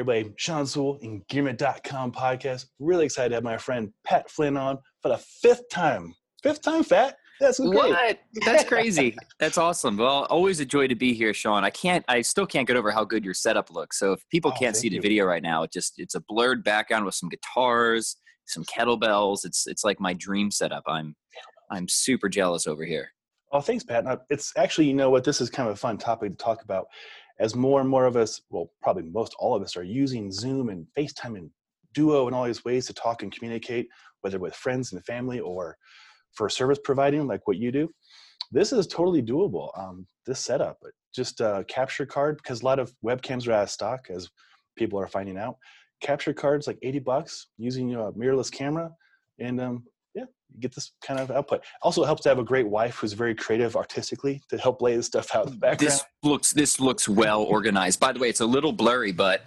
everybody, Sean Sewell and Gearman.com podcast. Really excited to have my friend Pat Flynn on for the fifth time. Fifth time, Pat? That's great. What? That's crazy. That's awesome. Well, always a joy to be here, Sean. I still can't get over how good your setup looks. So if people can't see the video right now, it's a blurred background with some guitars, some kettlebells. It's like my dream setup. I'm super jealous over here. Oh, thanks, Pat. It's actually, you know what, this is kind of a fun topic to talk about. As more and more of us, well, probably most all of us, are using Zoom and FaceTime and Duo and all these ways to talk and communicate, whether with friends and family or for service providing like what you do, this is totally doable. This setup, just a capture card, because a lot of webcams are out of stock, as people are finding out. Capture cards, like $80, using a mirrorless camera, and you get this kind of output. Also helps to have a great wife who's very creative artistically to help lay this stuff out in the background. This looks well organized. By the way, it's a little blurry, but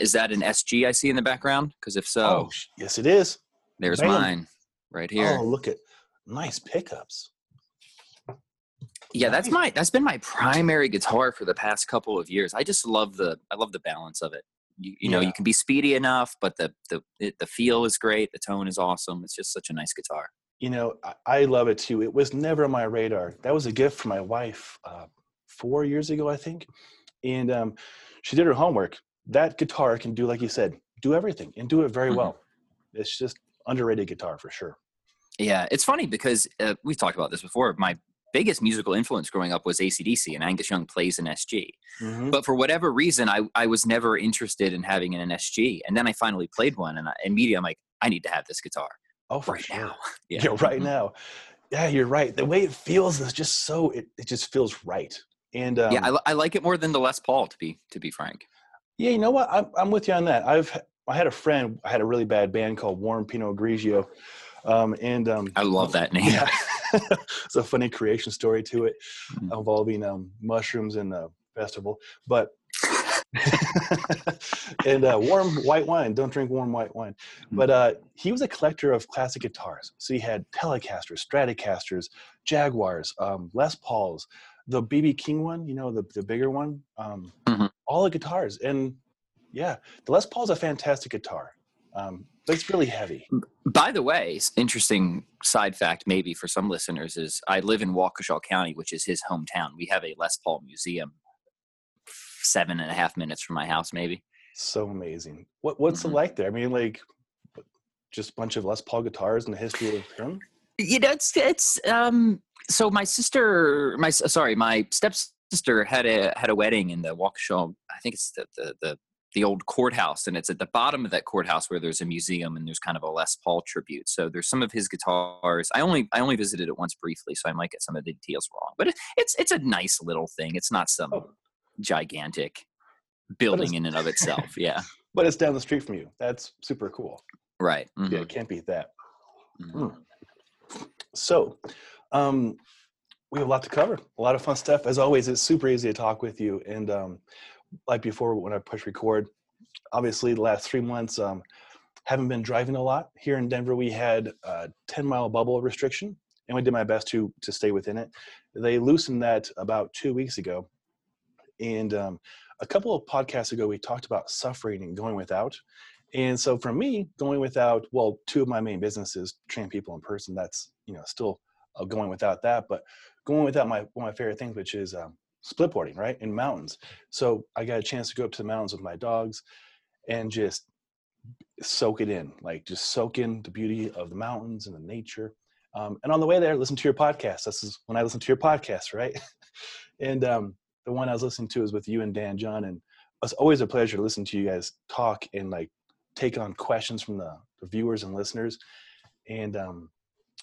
is that an SG I see in the background? Because if so, yes, it is. There's mine right here. Oh, look at. Nice pickups. Yeah, that's been my primary guitar for the past couple of years. I just love the balance of it. You know, you can be speedy enough, but the feel is great. The tone is awesome. It's just such a nice guitar. You know, I love it too. It was never on my radar. That was a gift from my wife 4 years ago, I think. And she did her homework. That guitar can do, like you said, do everything and do it very well. It's just underrated guitar for sure. Yeah, it's funny because we've talked about this before. My biggest musical influence growing up was AC/DC, and Angus Young plays an SG. Mm-hmm. But for whatever reason, I was never interested in having an SG. And then I finally played one, and immediately I'm like, I need to have this guitar. Oh, for sure. Now. Right now. Yeah, you're right. The way it feels is just so it just feels right. And I like it more than the Les Paul, to be frank. Yeah, you know what? I'm with you on that. I had a really bad band called Warren Pinot Grigio. I love that name. Yeah. It's a funny creation story to it, involving mushrooms in a festival. But and warm white wine. Don't drink warm white wine. But he was a collector of classic guitars. So he had Telecasters, Stratocasters, Jaguars, Les Pauls, the BB King one. You know, the bigger one. All the guitars, and the Les Paul is a fantastic guitar. But it's really heavy. By the way, interesting side fact maybe for some listeners is I live in Waukesha County, which is his hometown. We have a Les Paul museum 7.5 minutes from my house maybe. So amazing. What's it like there? I mean, like, just a bunch of Les Paul guitars and the history of him? You know, so my stepsister had a wedding in the Waukesha, I think it's the old courthouse, and it's at the bottom of that courthouse where there's a museum and there's kind of a Les Paul tribute. So there's some of his guitars. I only visited it once briefly, so I might get some of the details wrong, but it's a nice little thing. It's not some gigantic building in and of itself. Yeah. But it's down the street from you. That's super cool. Right. Mm-hmm. Yeah. Can't beat that. Mm-hmm. So, we have a lot to cover, a lot of fun stuff. As always, it's super easy to talk with you. And, like before, when I push record, obviously the last 3 months haven't been driving a lot. Here in Denver, we had a 10-mile bubble restriction, and we did my best to stay within it. They loosened that about 2 weeks ago, and a couple of podcasts ago, we talked about suffering and going without. And so for me, going without, well, two of my main businesses, train people in person, that's still going without that, but going without one of my favorite things, which is splitboarding, right? In mountains. So I got a chance to go up to the mountains with my dogs and just soak it in, like just soak in the beauty of the mountains and the nature. And on the way there, listen to your podcast. This is when I listen to your podcast, right? And the one I was listening to is with you and Dan John. And it's always a pleasure to listen to you guys talk and like take on questions from the viewers and listeners. And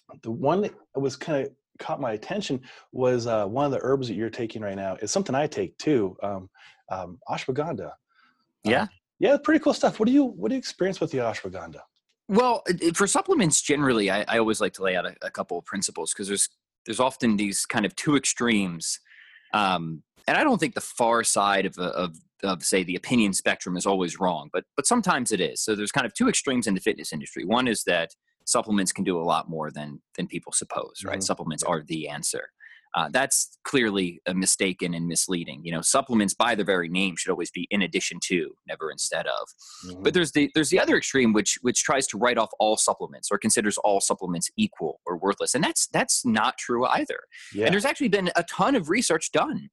the one that was kind of caught my attention was one of the herbs that you're taking right now. It's something I take too, ashwagandha. Pretty cool stuff. What do you experience with the ashwagandha? Well, for supplements generally, I always like to lay out a couple of principles, because there's often these kind of two extremes, and I don't think the far side of say the opinion spectrum is always wrong, but sometimes it is. So there's kind of two extremes in the fitness industry. One is that supplements can do a lot more than people suppose, right? Mm-hmm. Supplements are the answer. That's clearly mistaken and misleading. You know, supplements by their very name should always be in addition to, never instead of. Mm-hmm. But there's the other extreme, which tries to write off all supplements or considers all supplements equal or worthless. And that's not true either. Yeah. And there's actually been a ton of research done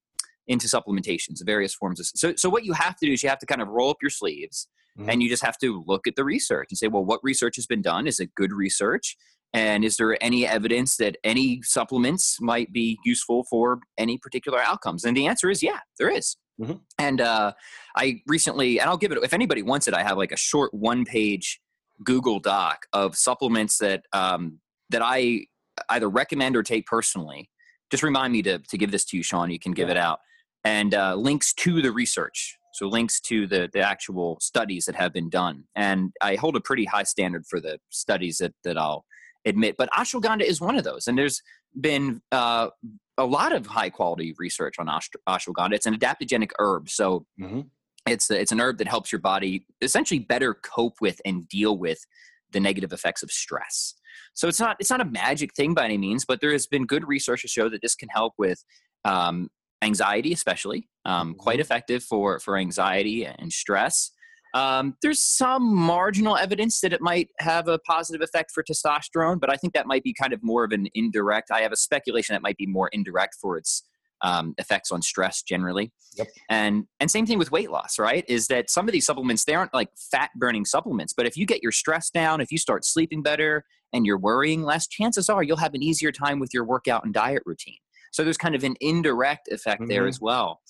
into supplementations, various forms of. So what you have to do is you have to kind of roll up your sleeves, mm-hmm. and you just have to look at the research and say, well, what research has been done? Is it good research? And is there any evidence that any supplements might be useful for any particular outcomes? And the answer is, yeah, there is. Mm-hmm. And I recently, and I'll give it, if anybody wants it, I have like a short one-page Google Doc of supplements that that I either recommend or take personally. Just remind me to give this to you, Sean. You can give it out. And links to the research. So links to the actual studies that have been done. And I hold a pretty high standard for the studies that I'll admit, but ashwagandha is one of those. And there's been a lot of high quality research on ashwagandha. It's an adaptogenic herb. So mm-hmm. it's an herb that helps your body essentially better cope with and deal with the negative effects of stress. So it's not a magic thing by any means, but there has been good research to show that this can help with anxiety, especially quite effective for anxiety and stress. There's some marginal evidence that it might have a positive effect for testosterone, but I think that might be kind of more of an indirect. I have a speculation that might be more indirect for its effects on stress generally. Yep. And same thing with weight loss, right? Is that some of these supplements, they aren't like fat burning supplements, but if you get your stress down, if you start sleeping better and you're worrying less, chances are you'll have an easier time with your workout and diet routine. So there's kind of an indirect effect mm-hmm. there as well.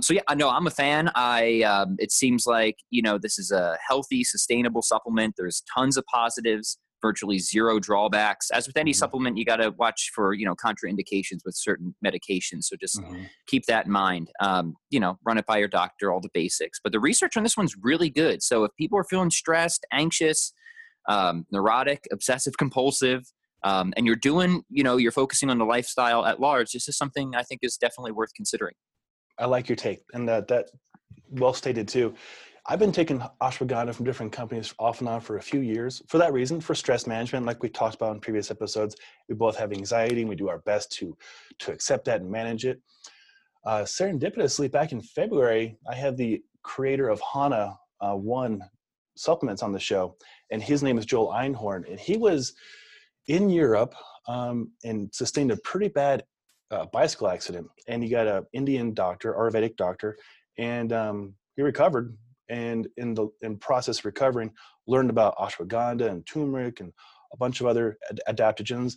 So yeah, I know I'm a fan. It seems like, you know, this is a healthy, sustainable supplement. There's tons of positives, virtually zero drawbacks. As with any mm-hmm. supplement, you got to watch for, you know, contraindications with certain medications. So just mm-hmm. keep that in mind, you know, run it by your doctor, all the basics, but the research on this one's really good. So if people are feeling stressed, anxious, neurotic, obsessive, compulsive, and you're doing, you know, you're focusing on the lifestyle at large, this is something I think is definitely worth considering. I like your take, and that well stated too. I've been taking ashwagandha from different companies off and on for a few years for that reason, for stress management, like we talked about in previous episodes. We both have anxiety and we do our best to accept that and manage it. Serendipitously, back in February, I had the creator of HANA One supplements on the show, and his name is Joel Einhorn, and he was in Europe and sustained a pretty bad bicycle accident, and he got an Indian doctor, Ayurvedic doctor, and he recovered, and in process of recovering, learned about ashwagandha and turmeric and a bunch of other adaptogens,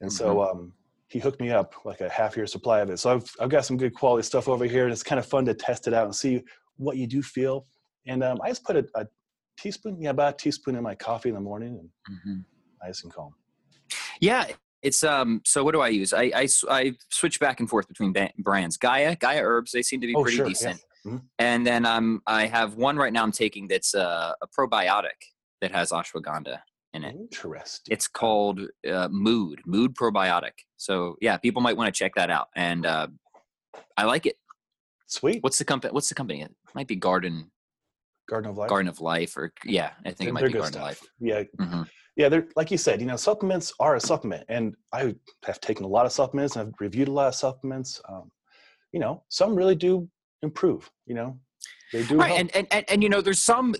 and mm-hmm. so he hooked me up like a half-year supply of it. So I've got some good quality stuff over here, and it's kind of fun to test it out and see what you do feel. And I just put a teaspoon, about a teaspoon in my coffee in the morning, and mm-hmm. nice and calm. Yeah. It's so what do I use? I switch back and forth between brands. Gaia herbs, they seem to be pretty decent. Yeah. Mm-hmm. And then I have one right now I'm taking that's a probiotic that has ashwagandha in it. Interesting. It's called Mood Probiotic. So yeah, people might want to check that out, and I like it. Sweet. What's the company? It might be Garden of Life, or yeah, I think it might be Garden of Life. Yeah. Mm-hmm. Yeah, they're, like you said, you know, supplements are a supplement, and I have taken a lot of supplements, and I've reviewed a lot of supplements. You know, some really do improve. You know, they do. Right, help. And you know, there's some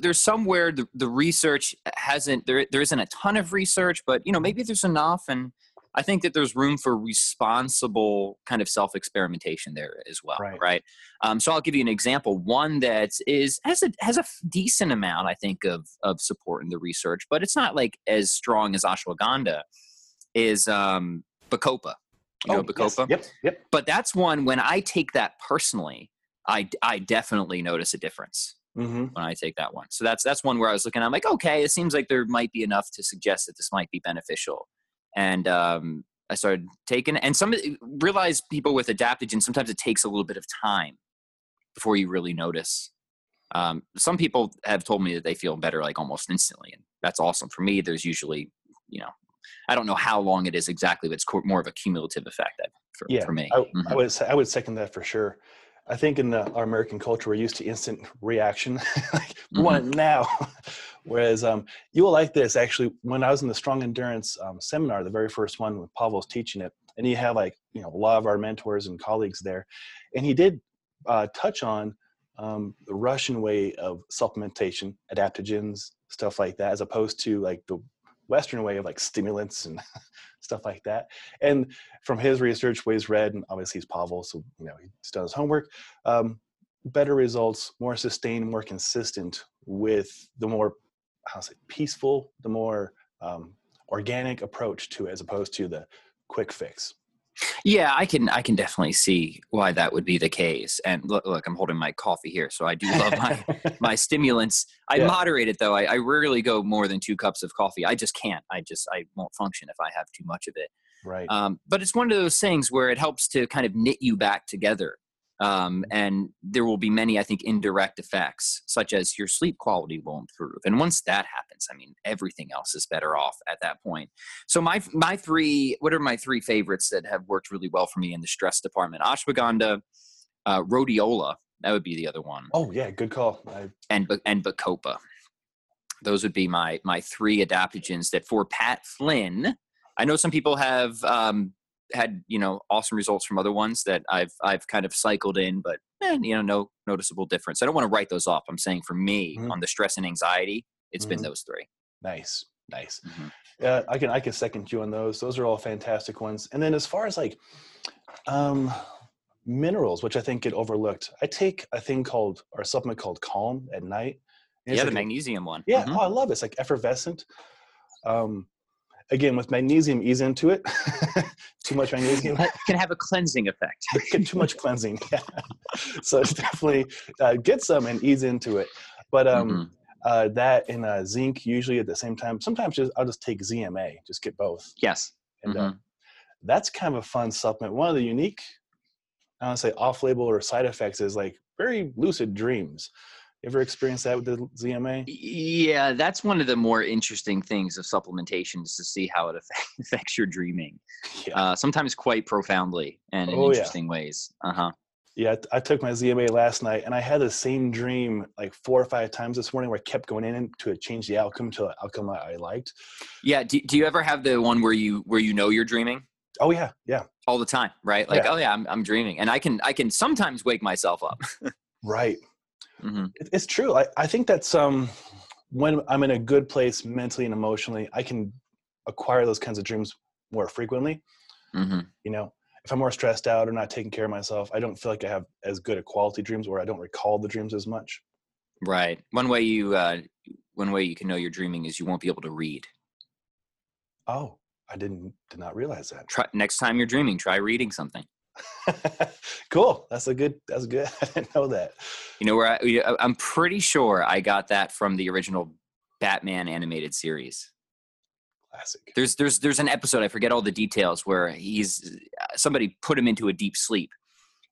where the research hasn't there isn't a ton of research, but you know, maybe there's enough, and I think that there's room for responsible kind of self-experimentation there as well, right? So I'll give you an example. One that has a decent amount, I think, of support in the research, but it's not like as strong as ashwagandha, is bacopa. You know bacopa? Yes. Yep. But that's one, when I take that personally, I definitely notice a difference. Mm-hmm. When I take that one. So that's one where I was looking, I'm like, okay, it seems like there might be enough to suggest that this might be beneficial. And I started taking, and some realize people with adaptogen, sometimes it takes a little bit of time before you really notice. Some people have told me that they feel better like almost instantly, and that's awesome. For me, there's usually, you know, I don't know how long it is exactly, but it's more of a cumulative effect for me. Mm-hmm. I would second that for sure. I think in our American culture, we're used to instant reaction. Like, we want it now. Whereas you will like this, actually, when I was in the strong endurance seminar, the very first one when Pavel was teaching it, And you have like, you know, a lot of our mentors and colleagues there. And he did touch on the Russian way of supplementation, adaptogens, stuff like that, as opposed to like the Western way of like stimulants and stuff like that. And from his research, what he's read, and obviously he's Pavel, so, you know, he's done his homework, better results, more sustained, more consistent with the more, how to say, peaceful, the more organic approach to it, as opposed to the quick fix. Yeah, I can definitely see why that would be the case. And look, I'm holding my coffee here, so I do love my my stimulants. I moderate it though. I rarely go more than 2 cups of coffee. I just can't. I won't function if I have too much of it. Right. But it's one of those things where it helps to kind of knit you back together. And there will be many, I think, indirect effects, such as your sleep quality will improve. And once that happens, I mean, everything else is better off at that point. So what are my three favorites that have worked really well for me in the stress department? Ashwagandha, rhodiola, that would be the other one. Oh yeah. Good call. And bacopa. Those would be my 3 adaptogens that for Pat Flynn, I know some people have, had, you know, awesome results from other ones that I've kind of cycled in, but you know, no noticeable difference. I don't want to write those off. I'm saying for me on the stress and anxiety, it's been those 3. Nice. I can second you on those. Those are all fantastic ones. And then as far as like minerals, which I think get overlooked, I take a thing called, or a supplement called Calm at night. Yeah, like the magnesium one. Yeah. Mm-hmm. Oh, I love it. It's like effervescent. Again, with magnesium, ease into it. Too much magnesium. That can have a cleansing effect. Too much cleansing. Yeah. So it's definitely get some and ease into it. But that and zinc usually at the same time. Sometimes I'll just take ZMA, just get both. Yes. And that's kind of a fun supplement. One of the unique, I don't say off-label or side effects, is like very lucid dreams. Ever experienced that with the ZMA? Yeah, that's one of the more interesting things of supplementation, is to see how it affects your dreaming. Yeah. Sometimes quite profoundly and in interesting ways. Yeah, I took my ZMA last night, and I had the same dream like 4 or 5 times this morning, where I kept going in to change the outcome to an outcome I liked. Yeah. Do you ever have the one where you know you're dreaming? Oh yeah, yeah. All the time, right? Like, I'm dreaming, and I can sometimes wake myself up. Right. Mm-hmm. It's true. I think that's when I'm in a good place mentally and emotionally, I can acquire those kinds of dreams more frequently. Mm-hmm. You know, if I'm more stressed out or not taking care of myself, I don't feel like I have as good a quality dreams, or I don't recall the dreams as much. Right. One way you can know you're dreaming is you won't be able to read. Oh, I did not realize that. Try, next time you're dreaming, try reading something. Cool. That's good. I didn't know that. You know, I'm pretty sure I got that from the original Batman animated series. Classic. There's an episode, I forget all the details, where somebody put him into a deep sleep,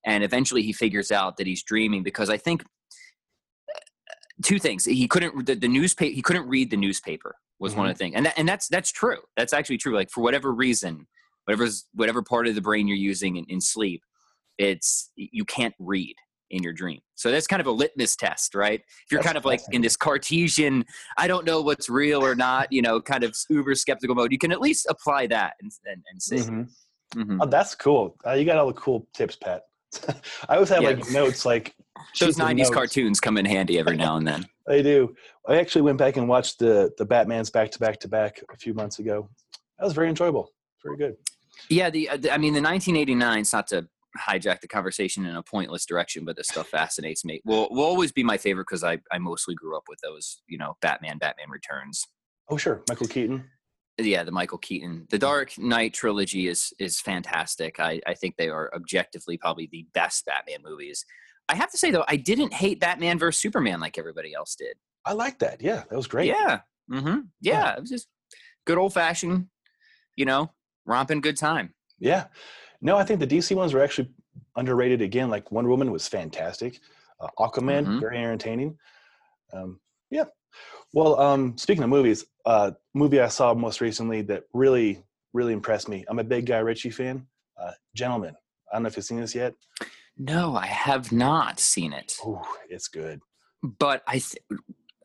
and eventually he figures out that he's dreaming, because I think 2 things. He couldn't read the newspaper was one of the things. And that's true. That's actually true. Like, for whatever reason, whatever part of the brain you're using in sleep, you can't read in your dream. So that's kind of a litmus test, right? If you're kind of like in this Cartesian, I don't know what's real or not, you know, kind of uber skeptical mode, you can at least apply that and see. Mm-hmm. Mm-hmm. Oh, that's cool. You got all the cool tips, Pat. I always have like notes, like those 90s notes. Cartoons come in handy every now and then. They do. I actually went back and watched the Batmans back-to-back a few months ago. That was very enjoyable. Very good. Yeah, the 1989, it's not to hijack the conversation in a pointless direction, but this stuff fascinates me. Will always be my favorite, because I mostly grew up with those, you know, Batman Returns. Oh, sure. Michael Keaton. Yeah, the Michael Keaton. The Dark Knight trilogy is fantastic. I think they are objectively probably the best Batman movies. I have to say, though, I didn't hate Batman vs. Superman like everybody else did. I liked that. Yeah, that was great. Yeah. Mm-hmm. Yeah, it was just good old-fashioned, you know, romping good time. Yeah. No, I think the DC ones were actually underrated again. Like, Wonder Woman was fantastic. Aquaman, very entertaining. Yeah. Well, speaking of movies, movie I saw most recently that really, really impressed me. I'm a big Guy Ritchie fan. Gentlemen. I don't know if you've seen this yet. No, I have not seen it. Oh, it's good. But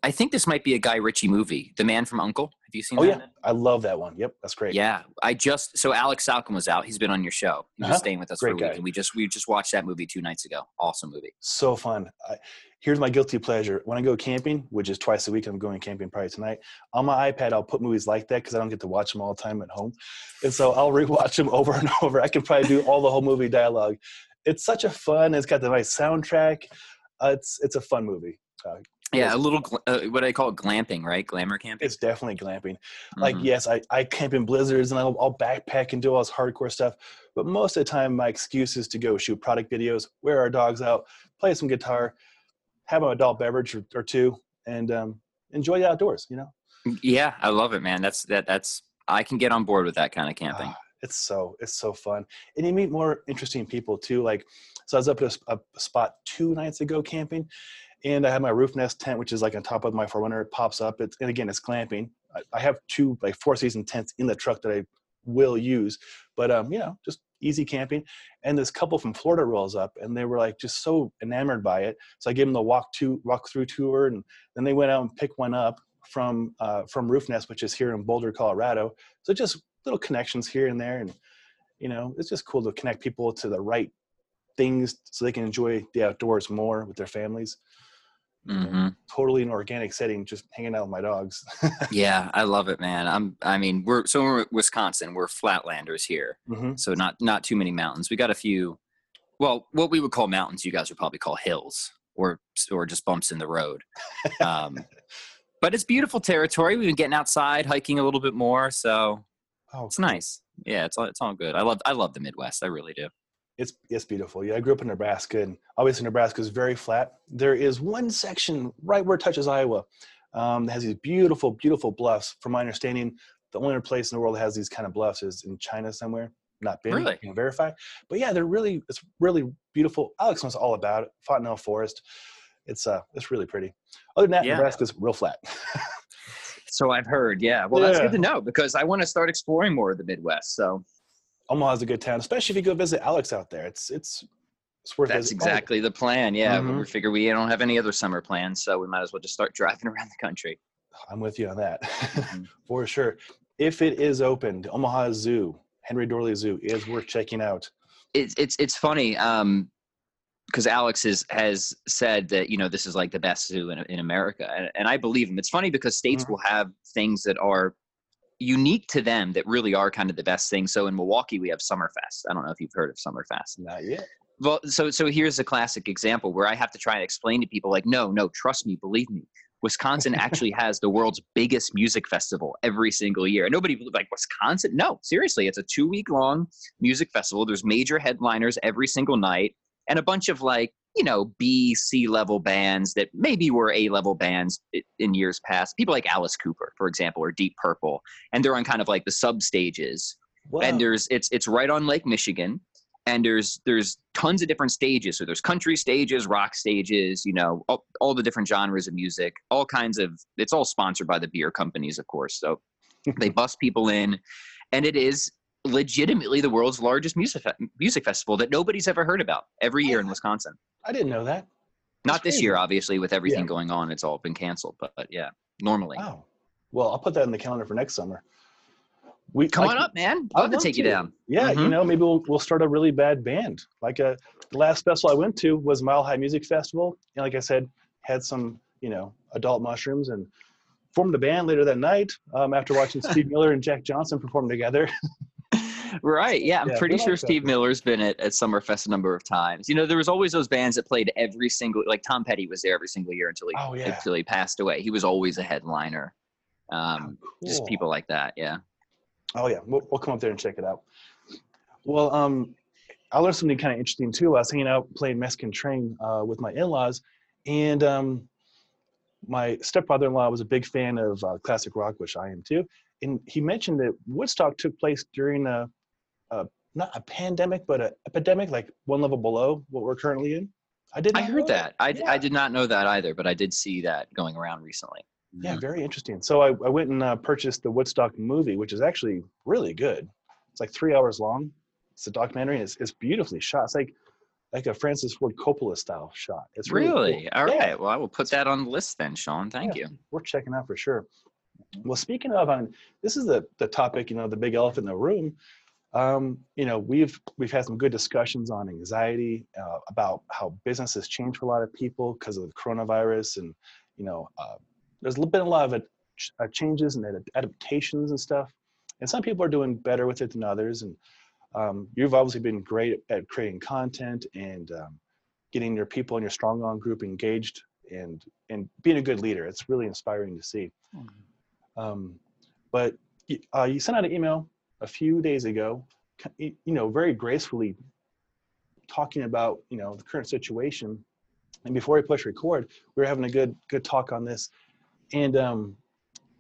I think this might be a Guy Ritchie movie, The Man from U.N.C.L.E. Have you seen that? Oh, yeah. I love that one. Yep, that's great. Yeah. So Alex Salcombe was out. He's been on your show. He was staying with us for a week. And we just watched that movie 2 nights ago. Awesome movie. So fun. Here's my guilty pleasure. When I go camping, which is twice a week, I'm going camping probably tonight, on my iPad, I'll put movies like that because I don't get to watch them all the time at home. And so I'll rewatch them over and over. I can probably do all the whole movie dialogue. It's such a fun, it's got the nice soundtrack. It's a fun movie. Yeah, a little what I call glamping, right? Glamour camping. It's definitely glamping. Like, yes, I camp in blizzards and I'll backpack and do all this hardcore stuff. But most of the time, my excuse is to go shoot product videos, wear our dogs out, play some guitar, have an adult beverage or two, and enjoy the outdoors. You know? Yeah, I love it, man. That's I can get on board with that kind of camping. It's so fun, and you meet more interesting people too. Like, so I was up at a spot 2 nights ago camping. And I have my Roof Nest tent, which is like on top of my 4Runner. It pops up. And again, it's glamping. I have 2 like 4-season tents in the truck that I will use. But, you know, just easy camping. And this couple from Florida rolls up, and they were like just so enamored by it. So I gave them the walk-through tour. And then they went out and picked one up from Roof Nest, which is here in Boulder, Colorado. So just little connections here and there. And, you know, it's just cool to connect people to the right things so they can enjoy the outdoors more with their families. Mm-hmm. Totally an organic setting, just hanging out with my dogs. Yeah, I love it, man. We're Wisconsin. We're flatlanders here, so not too many mountains. We got a few. Well, what we would call mountains, you guys would probably call hills or just bumps in the road. But it's beautiful territory. We've been getting outside, hiking a little bit more, so it's nice. Yeah, it's all good. I love the Midwest. I really do. It's beautiful. Yeah, I grew up in Nebraska, and obviously Nebraska is very flat. There is one section right where it touches Iowa that has these beautiful, beautiful bluffs. From my understanding, the only place in the world that has these kind of bluffs is in China somewhere. Not been, really? Can verify. But yeah, it's really beautiful. Alex knows all about it. Fontanelle Forest. It's really pretty. Other than that, Nebraska's real flat. So I've heard. Yeah. Well, that's good to know because I want to start exploring more of the Midwest. So. Omaha's a good town, especially if you go visit Alex out there. It's worth it. That's exactly the plan. Yeah, we figure we don't have any other summer plans, so we might as well just start driving around the country. I'm with you on that, for sure. If it is open, Omaha Zoo, Henry Dorley Zoo, is worth checking out. It's funny because Alex has said that this is like the best zoo in America, and I believe him. It's funny because states will have things that are unique to them that really are kind of the best thing. So in Milwaukee, we have Summerfest. I don't know if you've heard of Summerfest. Not yet. Well, so here's a classic example where I have to try and explain to people like, no, trust me, believe me. Wisconsin actually has the world's biggest music festival every single year. And nobody like Wisconsin. No, seriously, it's a 2-week long music festival. There's major headliners every single night and a bunch of like, B, C level bands that maybe were A level bands in years past. People like Alice Cooper, for example, or Deep Purple, and they're on kind of like the sub stages. Wow. And it's right on Lake Michigan, and there's tons of different stages. So there's country stages, rock stages, all the different genres of music, all kinds of. It's all sponsored by the beer companies, of course. So they bust people in, and it is legitimately the world's largest music festival that nobody's ever heard about every year in Wisconsin. I didn't know that. Not this year, obviously, with everything going on, it's all been canceled, but yeah, normally. Wow. Well, I'll put that in the calendar for next summer. We come on up, man. I'll have to take you down. Yeah, maybe we'll start a really bad band. Like the last festival I went to was Mile High Music Festival. And like I said, had some, adult mushrooms and formed a band later that night after watching Steve Miller and Jack Johnson perform together. Right. Yeah. I'm pretty sure Steve Miller's been at Summerfest a number of times. There was always those bands that played every single, like Tom Petty was there every single year until he passed away. He was always a headliner. Cool. Just people like that. Yeah. Oh yeah. We'll come up there and check it out. Well, I learned something kind of interesting too. I was hanging out playing Mexican Train with my in-laws, and my stepfather-in-law was a big fan of classic rock, which I am too. And he mentioned that Woodstock took place during not a pandemic, but an epidemic, like one level below what we're currently in. I heard that. I did not know that either, but I did see that going around recently. Yeah, very interesting. So I went and purchased the Woodstock movie, which is actually really good. It's like 3 hours long. It's a documentary, and it's beautifully shot. It's like like a Francis Ford Coppola style shot. It's really cool. All yeah. right. Well, I will put that on the list then, Sean. Thank you. We're checking out for sure. Well, speaking of, this is the topic, the big elephant in the room. We've had some good discussions on anxiety, about how business has changed for a lot of people because of the coronavirus. And, there's been a lot of changes and adaptations and stuff. And some people are doing better with it than others. And you've obviously been great at creating content and getting your people in your strong arm group engaged and being a good leader. It's really inspiring to see. Mm-hmm. But you sent out an email a few days ago, very gracefully talking about, the current situation. And before we push record, we were having a good talk on this. And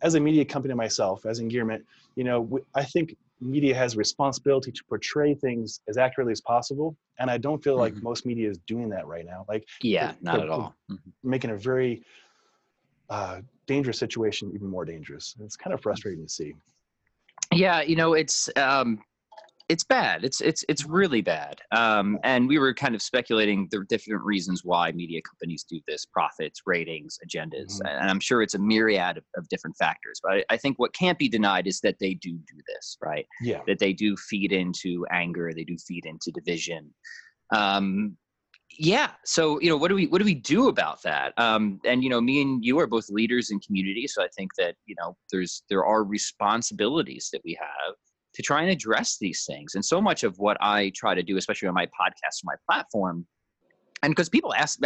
as a media company myself, as in Gearman, I think media has a responsibility to portray things as accurately as possible. And I don't feel mm-hmm. like most media is doing that right now. Not at all. Mm-hmm. Making a very dangerous situation even more dangerous. And it's kind of frustrating to see. Yeah, it's bad. It's really bad. And we were kind of speculating the different reasons why media companies do this: profits, ratings, agendas. Mm-hmm. And I'm sure it's a myriad of different factors. But I think what can't be denied is that they do this, right? Yeah. That they do feed into anger. They do feed into division. Yeah. So, what do we do about that? Me and you are both leaders in community. So I think that, there are responsibilities that we have to try and address these things. And so much of what I try to do, especially on my podcast, my platform, and because people ask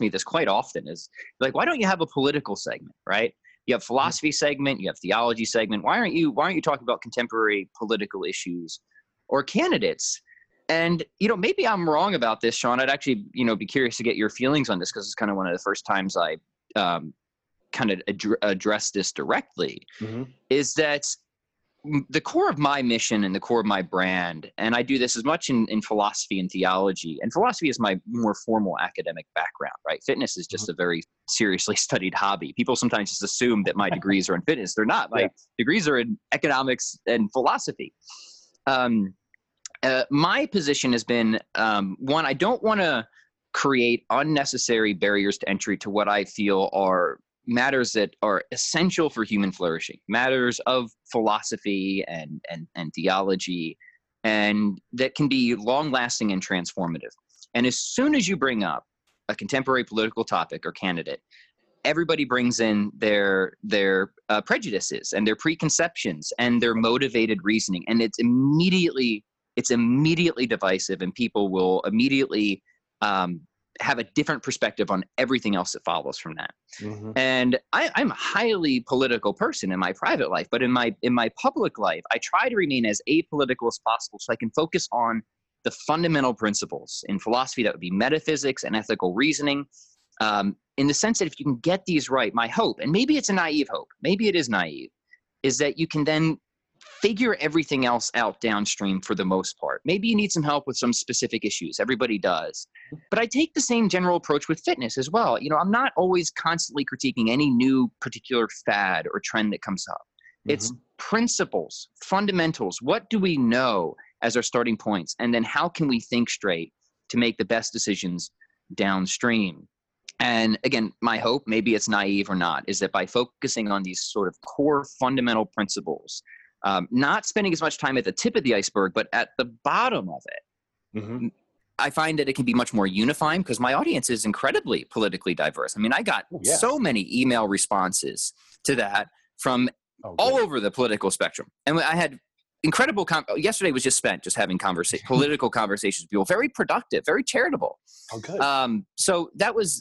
me this quite often, is like, why don't you have a political segment, right? You have philosophy segment, you have theology segment. Why aren't you talking about contemporary political issues or candidates? And, maybe I'm wrong about this, Sean. I'd actually, be curious to get your feelings on this because it's kind of one of the first times I address this directly, mm-hmm. is that the core of my mission and the core of my brand, and I do this as much in philosophy and theology, and philosophy is my more formal academic background, right? Fitness is just mm-hmm. a very seriously studied hobby. People sometimes just assume that my degrees are in fitness. They're not. My degrees are in economics and philosophy. My position has been, one, I don't want to create unnecessary barriers to entry to what I feel are matters that are essential for human flourishing, matters of philosophy and theology, and that can be long-lasting and transformative. And as soon as you bring up a contemporary political topic or candidate, everybody brings in their prejudices and their preconceptions and their motivated reasoning, and it's immediately divisive, and people will immediately have a different perspective on everything else that follows from that. Mm-hmm. And I'm a highly political person in my private life, but in my public life, I try to remain as apolitical as possible so I can focus on the fundamental principles in philosophy. That would be metaphysics and ethical reasoning, in the sense that if you can get these right, my hope, and maybe it's a naive hope, maybe it is naive, is that you can then figure everything else out downstream for the most part. Maybe you need some help with some specific issues. Everybody does. But I take the same general approach with fitness as well. I'm not always constantly critiquing any new particular fad or trend that comes up. Mm-hmm. It's principles, fundamentals. What do we know as our starting points? And then how can we think straight to make the best decisions downstream? And again, my hope, maybe it's naive or not, is that by focusing on these sort of core fundamental principles, not spending as much time at the tip of the iceberg, but at the bottom of it, mm-hmm. I find that it can be much more unifying because my audience is incredibly politically diverse. I got so many email responses to that from all over the political spectrum. And I had incredible yesterday was just spent just having political conversations with people, very productive, very charitable. Oh, good. So that was,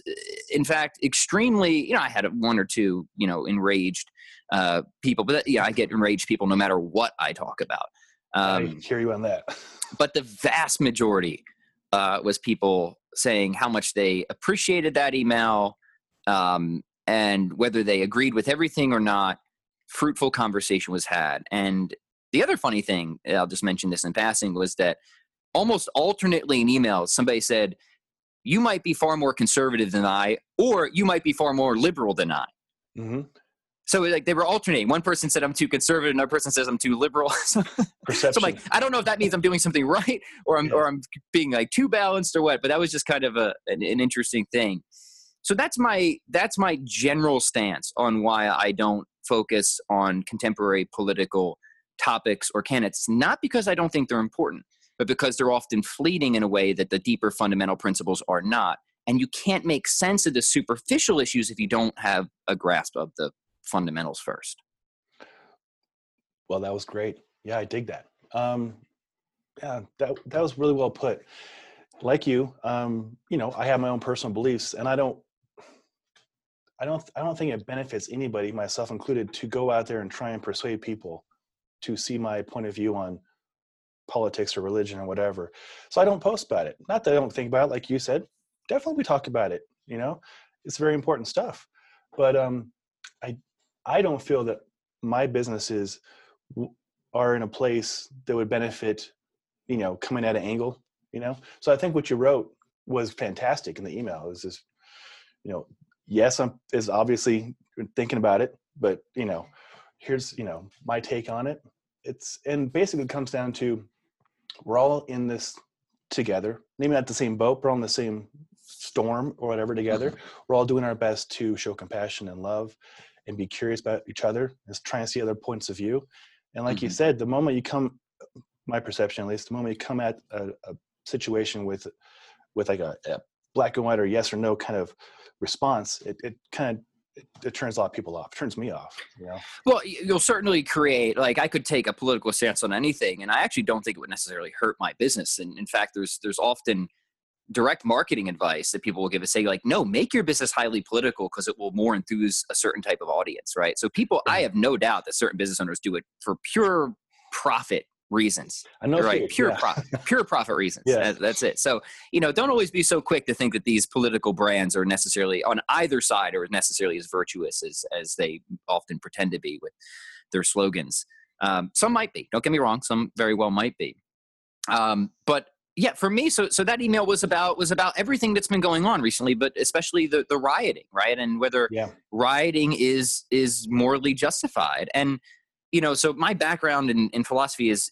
in fact, extremely, I had one or two, enraged people, but I get enraged people no matter what I talk about. I hear you on that. But the vast majority was people saying how much they appreciated that email, and whether they agreed with everything or not, fruitful conversation was had. And the other funny thing, I'll just mention this in passing, was that almost alternately in emails, somebody said, you might be far more conservative than I, or you might be far more liberal than I. Mm-hmm. So like they were alternating. One person said I'm too conservative, another person says I'm too liberal. So, so I'm like, I don't know if that means I'm doing something right or I'm being like too balanced or what, but that was just kind of an interesting thing. So that's my general stance on why I don't focus on contemporary political topics or candidates, not because I don't think they're important, but because they're often fleeting in a way that the deeper fundamental principles are not. And you can't make sense of the superficial issues if you don't have a grasp of the fundamentals first. Well, that was great. Yeah, I dig that. Yeah, that was really well put. Like you, you know, I have my own personal beliefs, and I don't think it benefits anybody, myself included, to go out there and try and persuade people to see my point of view on politics or religion or whatever. So I don't post about it. Not that I don't think about it, like you said. Definitely we talk about it, you know, it's very important stuff. But I don't feel that my businesses are in a place that would benefit, you know, coming at an angle, you know. So I think what you wrote was fantastic in the email. It was just, you know, yes, it's obviously thinking about it, but, you know, here's, you know, my take on it. And basically it comes down to we're all in this together, maybe not the same boat, but on the same storm or whatever together. We're all doing our best to show compassion and love and be curious about each other and try and see other points of view. And like you said, the moment you come, my perception at least, the moment you come at a situation with like a black and white or yes or no kind of response, it turns a lot of people off. It turns me off. You know? Well, you'll certainly create, like I could take a political stance on anything, and I actually don't think it would necessarily hurt my business. And in fact, there's often direct marketing advice that people will give us, say like, no, make your business highly political because it will more enthuse a certain type of audience, right? So people, I have no doubt that certain business owners do it for pure profit reasons, right? Pure profit reasons. Yeah. That's it. So, you know, don't always be so quick to think that these political brands are necessarily on either side or necessarily as virtuous as they often pretend to be with their slogans. Some might be, don't get me wrong. Some very well might be. But yeah, for me, so that email was about everything that's been going on recently, but especially the rioting, right? And whether rioting is morally justified. And you know, so my background in philosophy is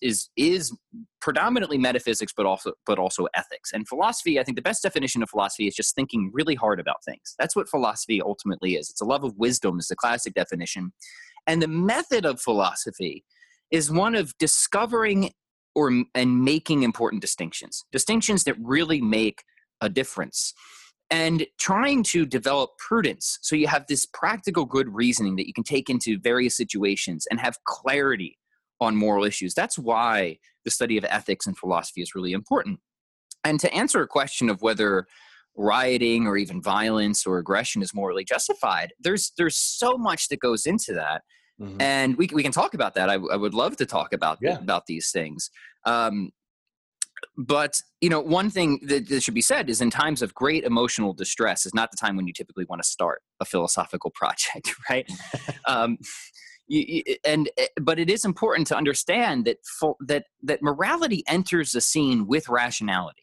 predominantly metaphysics, but also ethics. And philosophy, I think the best definition of philosophy is just thinking really hard about things. That's what philosophy ultimately is. It's a love of wisdom is the classic definition. And the method of philosophy is one of discovering and making important distinctions that really make a difference. And trying to develop prudence. So you have this practical good reasoning that you can take into various situations and have clarity on moral issues. That's why the study of ethics and philosophy is really important. And to answer a question of whether rioting or even violence or aggression is morally justified, there's so much that goes into that. Mm-hmm. And we can talk about that. I would love to talk about these things. But, you know, one thing that should be said is in times of great emotional distress is not the time when you typically want to start a philosophical project, right? But it is important to understand that morality enters the scene with rationality,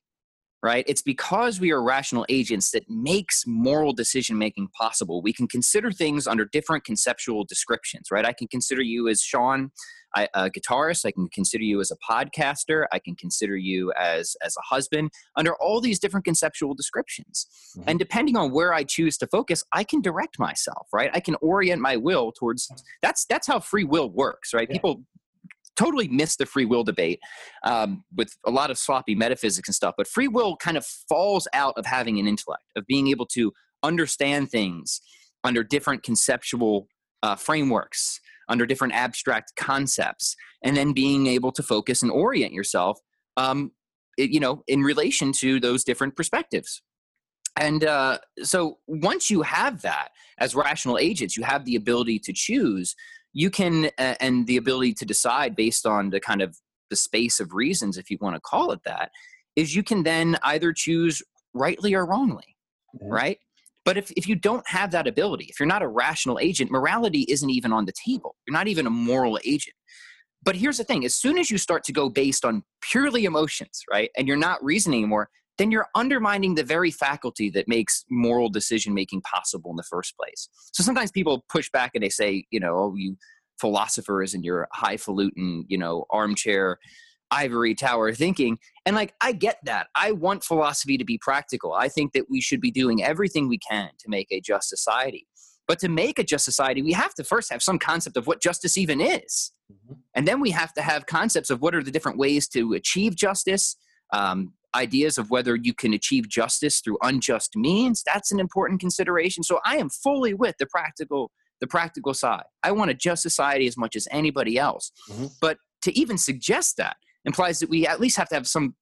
right? It's because we are rational agents that makes moral decision-making possible. We can consider things under different conceptual descriptions, right? I can consider you as Sean, a guitarist. I can consider you as a podcaster. I can consider you as a husband under all these different conceptual descriptions. Mm-hmm. And depending on where I choose to focus, I can direct myself, right? I can orient my will towards that's how free will works, right? Yeah. People totally miss the free will debate with a lot of sloppy metaphysics and stuff, but free will kind of falls out of having an intellect, of being able to understand things under different conceptual frameworks, under different abstract concepts, and then being able to focus and orient yourself, you know, in relation to those different perspectives. And so once you have that as rational agents, you have the ability to choose, you can, and the ability to decide based on the kind of the space of reasons, if you want to call it that, is you can then either choose rightly or wrongly, right? But if you don't have that ability, if you're not a rational agent, morality isn't even on the table. You're not even a moral agent. But here's the thing. As soon as you start to go based on purely emotions, right, and you're not reasoning anymore, then you're undermining the very faculty that makes moral decision-making possible in the first place. So sometimes people push back and they say, you know, oh, you philosophers and your highfalutin, you know, armchair ivory tower thinking. And like, I get that. I want philosophy to be practical. I think that we should be doing everything we can to make a just society. But to make a just society, we have to first have some concept of what justice even is. Mm-hmm. And then we have to have concepts of what are the different ways to achieve justice, ideas of whether you can achieve justice through unjust means. That's an important consideration. So I am fully with the practical side. I want a just society as much as anybody else. Mm-hmm. But to even suggest that implies that we at least have to have some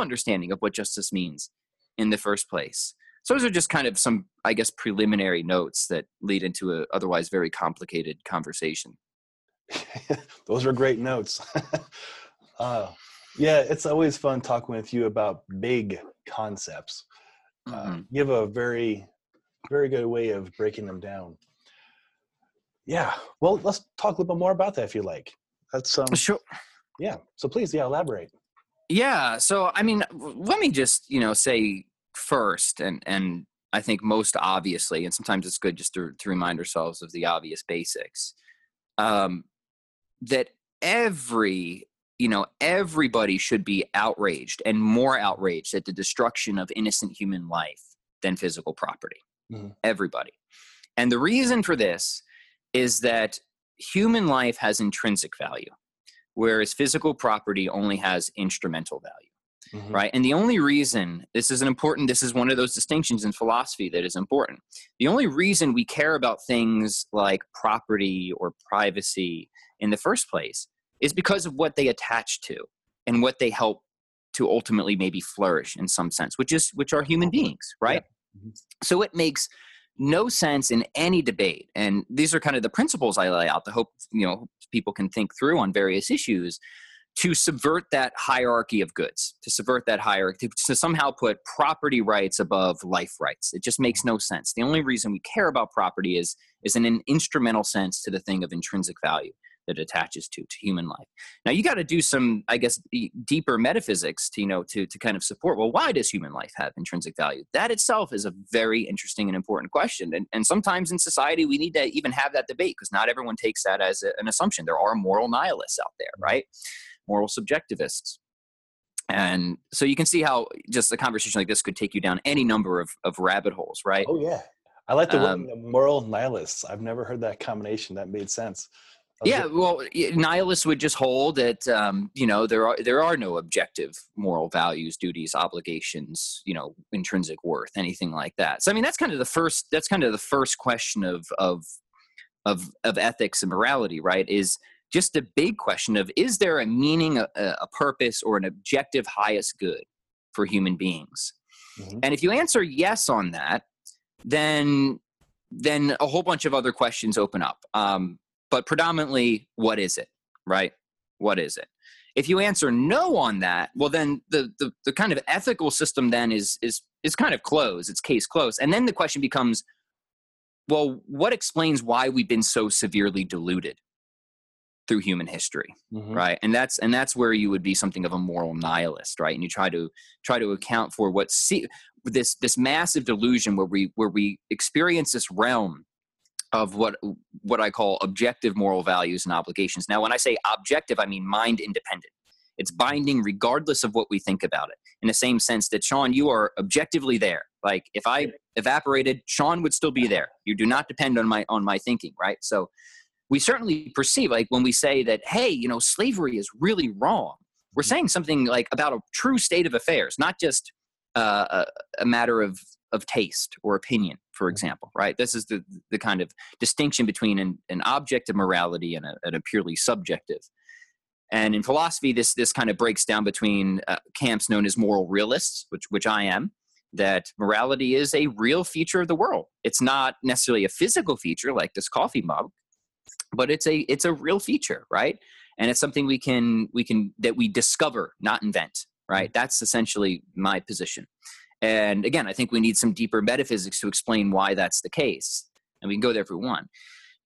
understanding of what justice means in the first place. So those are just kind of some, I guess, preliminary notes that lead into an otherwise very complicated conversation. Those are great notes. Yeah, it's always fun talking with you about big concepts. Mm-hmm. You have a very, very good way of breaking them down. Yeah, well, let's talk a little bit more about that if you like. That's sure. Yeah, so please, yeah, elaborate. Yeah, so I mean, let me just, you know, say first, and I think most obviously, and sometimes it's good just to remind ourselves of the obvious basics, that everybody should be outraged and more outraged at the destruction of innocent human life than physical property. Mm-hmm. Everybody. And the reason for this is that human life has intrinsic value, whereas physical property only has instrumental value. Mm-hmm. Right? And the only reason, this is one of those distinctions in philosophy that is important. The only reason we care about things like property or privacy in the first place is because of what they attach to and what they help to ultimately maybe flourish in some sense, which are human beings, right? Yeah. Mm-hmm. So it makes no sense in any debate. And these are kind of the principles I lay out to hope, you know, people can think through on various issues, to subvert that hierarchy of goods, to subvert that hierarchy, to somehow put property rights above life rights. It just makes no sense. The only reason we care about property is in an instrumental sense to the thing of intrinsic value that attaches to human life. Now you got to do some, I guess, deeper metaphysics to kind of support, well, why does human life have intrinsic value? That itself is a very interesting and important question. And sometimes in society, we need to even have that debate because not everyone takes that as an assumption. There are moral nihilists out there, right? Moral subjectivists. And so you can see how just a conversation like this could take you down any number of rabbit holes, right? Oh yeah. I like the word moral nihilists. I've never heard that combination. That made sense. Yeah, well, nihilists would just hold that, there are no objective moral values, duties, obligations, you know, intrinsic worth, anything like that. So, I mean, that's kind of the first question of ethics and morality, right, is just the big question of, is there a meaning, a purpose, or an objective highest good for human beings? Mm-hmm. And if you answer yes on that, then a whole bunch of other questions open up. But predominantly, what is it, right? What is it? If you answer no on that, well, then the kind of ethical system then is kind of closed. It's case closed. And then the question becomes, well, what explains why we've been so severely deluded through human history, mm-hmm. right? And that's where you would be something of a moral nihilist, right? And you try to account for this massive delusion where we experience this realm of what I call objective moral values and obligations. Now, when I say objective, I mean mind independent. It's binding regardless of what we think about it. In the same sense that, Sean, you are objectively there. Like if I evaporated, Sean would still be there. You do not depend on my thinking, right? So we certainly perceive, like when we say that, hey, you know, slavery is really wrong, we're saying something like about a true state of affairs, not just a matter of taste or opinion, for example, right? This is the kind of distinction between an objective morality and a purely subjective. And in philosophy, this kind of breaks down between camps known as moral realists, which I am, that morality is a real feature of the world. It's not necessarily a physical feature like this coffee mug, but it's a real feature, right? And it's something we discover, not invent, right? That's essentially my position. And again, I think we need some deeper metaphysics to explain why that's the case. And we can go there if we want.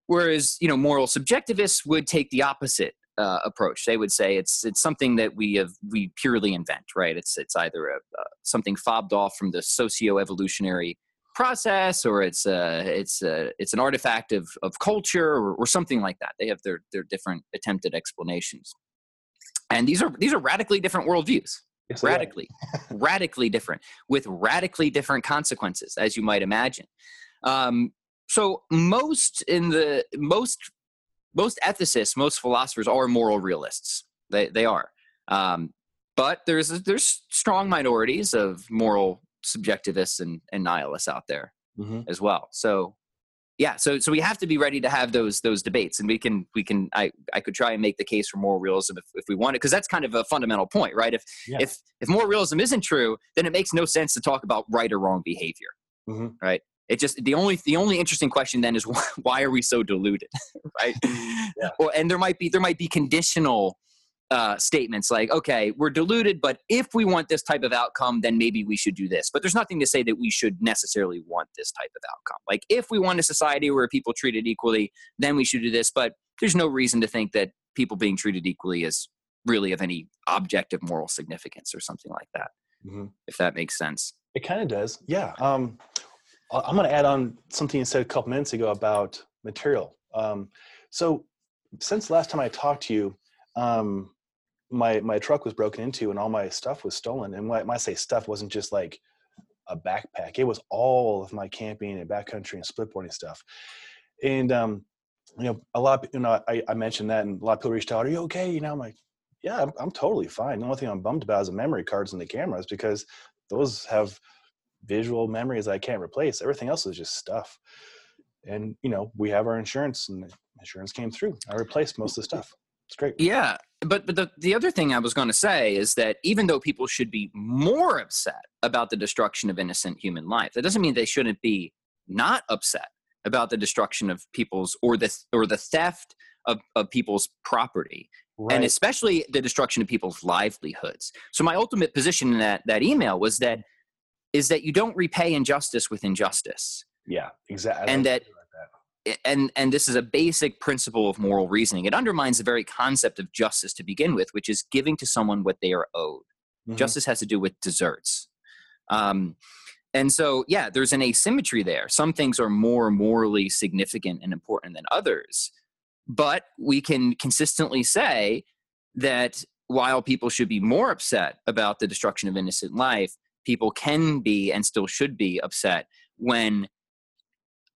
Whereas, you know, moral subjectivists would take the opposite approach. They would say it's something that we purely invent, right? It's either something fobbed off from the socio-evolutionary process, or it's an artifact of culture, or something like that. They have their different attempted explanations, and these are radically different worldviews. Yes, radically different, with radically different consequences, as you might imagine. So most ethicists, most philosophers are moral realists. They are, but there's strong minorities of moral subjectivists and nihilists out there as well. So yeah, so we have to be ready to have those debates, and I could try and make the case for moral realism if we wanted, because that's kind of a fundamental point, right? If moral realism isn't true, then it makes no sense to talk about right or wrong behavior, right? It just, the only interesting question then is why are we so deluded, right? Yeah. Well, and there might be conditional statements like, okay, we're deluded, but if we want this type of outcome, then maybe we should do this. But there's nothing to say that we should necessarily want this type of outcome. Like, if we want a society where people treated equally, then we should do this. But there's no reason to think that people being treated equally is really of any objective moral significance or something like that. If that makes sense. It kind of does. Yeah. I'm going to add on something you said a couple minutes ago about material. So since last time I talked to you, my truck was broken into and all my stuff was stolen. And when I say stuff, wasn't just like a backpack. It was all of my camping and backcountry and splitboarding stuff. And, a lot of, I mentioned that, and a lot of people reached out, "Are you okay?" I'm like, yeah, I'm totally fine. The only thing I'm bummed about is the memory cards and the cameras, because those have visual memories I can't replace. Everything else is just stuff. And, we have our insurance, and insurance came through. I replaced most of the stuff. It's great. Yeah. But the other thing I was going to say is that even though people should be more upset about the destruction of innocent human life, that doesn't mean they shouldn't be not upset about the destruction of people's, or the theft of people's property. Right. And especially the destruction of people's livelihoods. So my ultimate position in that email was that you don't repay injustice with injustice. Yeah, exactly. And that, and this is a basic principle of moral reasoning. It undermines the very concept of justice to begin with, which is giving to someone what they are owed. Justice has to do with deserts. And so, yeah, there's an asymmetry there. Some things are more morally significant and important than others. But we can consistently say that while people should be more upset about the destruction of innocent life, people can be and still should be upset when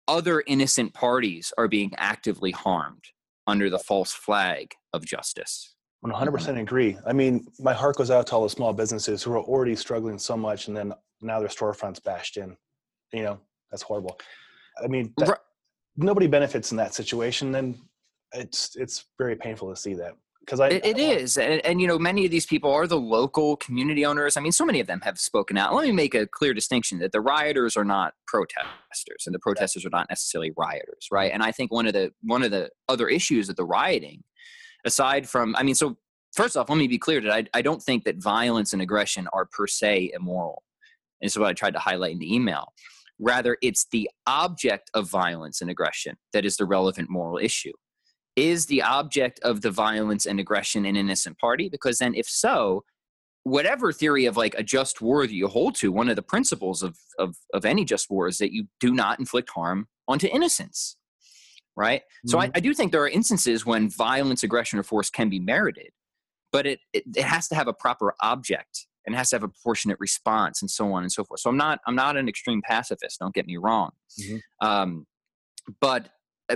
other innocent parties are being actively harmed under the false flag of justice. 100% agree. I mean, my heart goes out to all the small businesses who are already struggling so much, and then now their storefront's bashed in. That's horrible. I mean, nobody benefits in that situation, and it's very painful to see that. Because it is. And many of these people are the local community owners. I mean, so many of them have spoken out. Let me make a clear distinction that the rioters are not protesters, and the protesters are not necessarily rioters, right? And I think one of the other issues of the rioting, aside from, so first off, let me be clear that I don't think that violence and aggression are per se immoral. And so what I tried to highlight in the email. Rather, it's the object of violence and aggression that is the relevant moral issue. Is the object of the violence and aggression an innocent party? Because then if so, whatever theory of like a just war that you hold to, one of the principles of any just war is that you do not inflict harm onto innocents, right? So I do think there are instances when violence, aggression, or force can be merited, but it has to have a proper object, and it has to have a proportionate response, and so on and so forth. So I'm not an extreme pacifist, don't get me wrong. But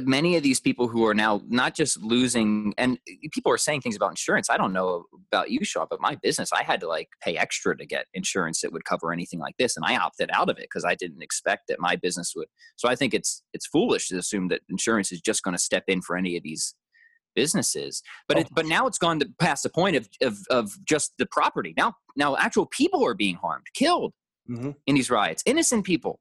many of these people who are now not just losing, and people are saying things about insurance. I don't know about you, Sean, but my business, I had to like pay extra to get insurance that would cover anything like this. And I opted out of it because I didn't expect that my business would. So I think it's foolish to assume that insurance is just going to step in for any of these businesses. But but now it's gone past the point of just the property. Now actual people are being harmed, killed in these riots, innocent people.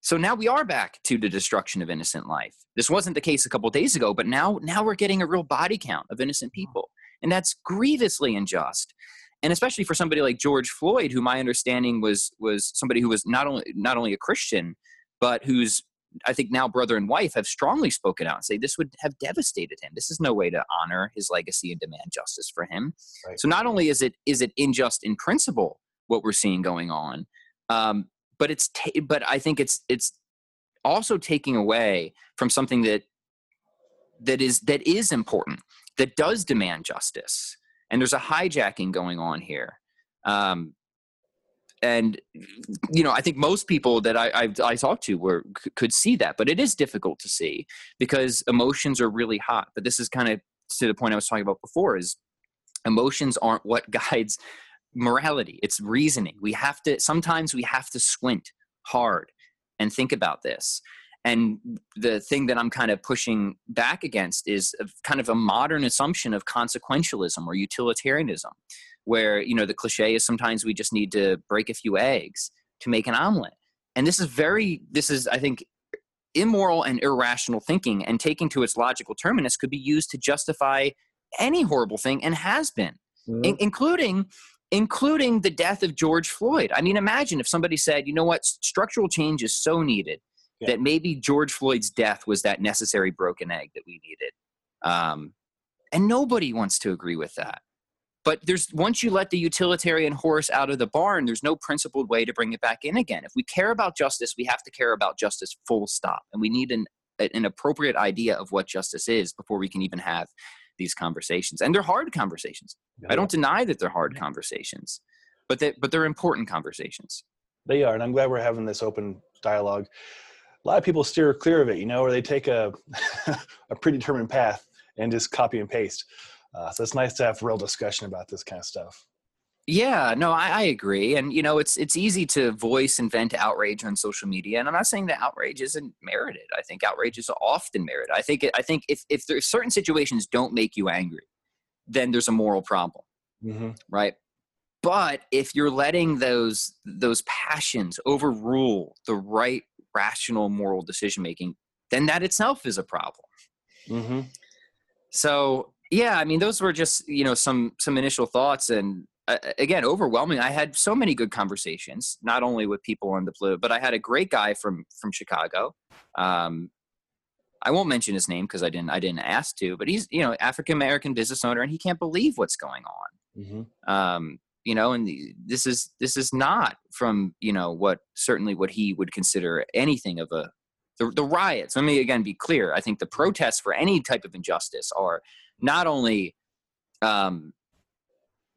So now we are back to the destruction of innocent life. This wasn't the case a couple of days ago, but now we're getting a real body count of innocent people. And that's grievously unjust. And especially for somebody like George Floyd, who my understanding was somebody who was not only a Christian, but whose I think now brother and wife have strongly spoken out and say this would have devastated him. This is no way to honor his legacy and demand justice for him. Right. So not only is it unjust in principle what we're seeing going on, but it's but I think it's also taking away from something that is important, that does demand justice. And there's a hijacking going on here. And, you know, I think most people that I talked to could see that, but it is difficult to see because emotions are really hot. But this is kind of to the point I was talking about before, is emotions aren't what guides morality. It's reasoning. Sometimes we have to squint hard and think about this. And the thing that I'm kind of pushing back against is kind of a modern assumption of consequentialism or utilitarianism, where, you know, the cliche is sometimes we just need to break a few eggs to make an omelet. And this is, I think, immoral and irrational thinking, and taken to its logical terminus could be used to justify any horrible thing, and has been, including the death of George Floyd. I mean, imagine if somebody said, you know what, structural change is so needed that maybe George Floyd's death was that necessary broken egg that we needed. And nobody wants to agree with that. But once you let the utilitarian horse out of the barn, there's no principled way to bring it back in again. If we care about justice, we have to care about justice full stop. And we need an appropriate idea of what justice is before we can even have these conversations. And they're hard conversations. Yeah. I don't deny that they're hard conversations, but they're important conversations. They are, and I'm glad we're having this open dialogue. A lot of people steer clear of it, you know, or they take a predetermined path and just copy and paste. So it's nice to have real discussion about this kind of stuff. Yeah, no, I agree. And, you know, it's easy to voice and vent outrage on social media. And I'm not saying that outrage isn't merited. I think outrage is often merited. I think if there's certain situations don't make you angry, then there's a moral problem, right? But if you're letting those passions overrule the right rational moral decision-making, then that itself is a problem. So, yeah, I mean, those were just, you know, some initial thoughts. And again, overwhelming. I had so many good conversations, not only with people on the blue, but I had a great guy from Chicago. I won't mention his name because I didn't ask to, but he's, you know, African-American business owner, and he can't believe what's going on. You know, and this is not from, you know, what he would consider anything of the riots. Let me again be clear. I think the protests for any type of injustice are not only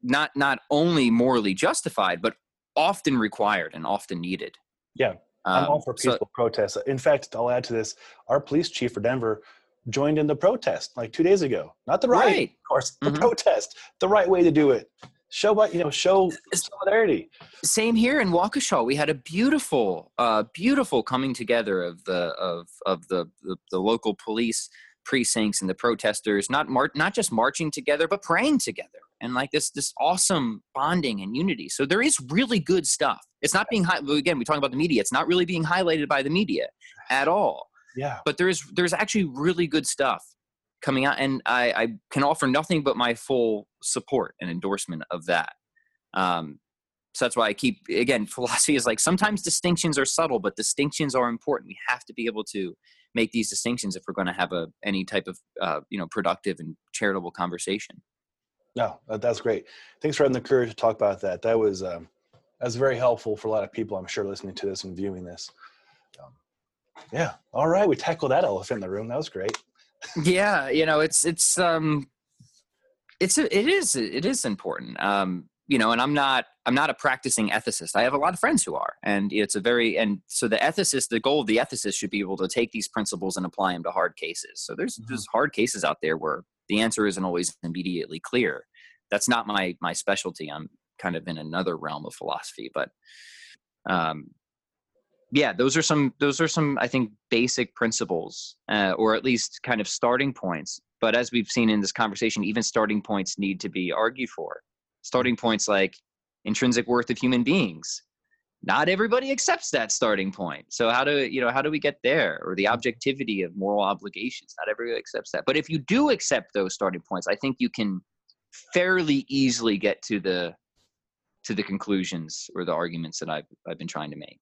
not only morally justified, but often required and often needed. Yeah, I'm all for peaceful protests. In fact, I'll add to this: our police chief for Denver joined in the protest like 2 days ago. Not the riot, of course, the protest. The right way to do it. Show solidarity. Same here in Waukesha. We had a beautiful coming together of the local police precincts and the protesters, not just marching together, but praying together, and like this awesome bonding and unity. So there is really good stuff. It's not being again, we talk about the media. It's not really being highlighted by the media at all. Yeah. But there's actually really good stuff coming out, and I can offer nothing but my full support and endorsement of that. So that's why I keep, again, philosophy is like sometimes distinctions are subtle, but distinctions are important. We have to be able to make these distinctions if we're going to have any type of productive and charitable conversation. No, that's great. Thanks for having the courage to talk about that. That was very helpful for a lot of people, I'm sure, listening to this and viewing this. Yeah. All right. We tackled that elephant in the room. That was great. Yeah, you know, it is important. You know, and I'm not a practicing ethicist. I have a lot of friends who are, and it's so the goal of the ethicist should be able to take these principles and apply them to hard cases. So there's hard cases out there where the answer isn't always immediately clear. That's not my specialty. I'm kind of in another realm of philosophy, but yeah, those are some, I think, basic principles, or at least kind of starting points. But as we've seen in this conversation, even starting points need to be argued for. Starting points like intrinsic worth of human beings. Not everybody accepts that starting point. So how do we get there? Or the objectivity of moral obligations. Not everybody accepts that. But if you do accept those starting points, I think you can fairly easily get to the conclusions or the arguments that I've been trying to make.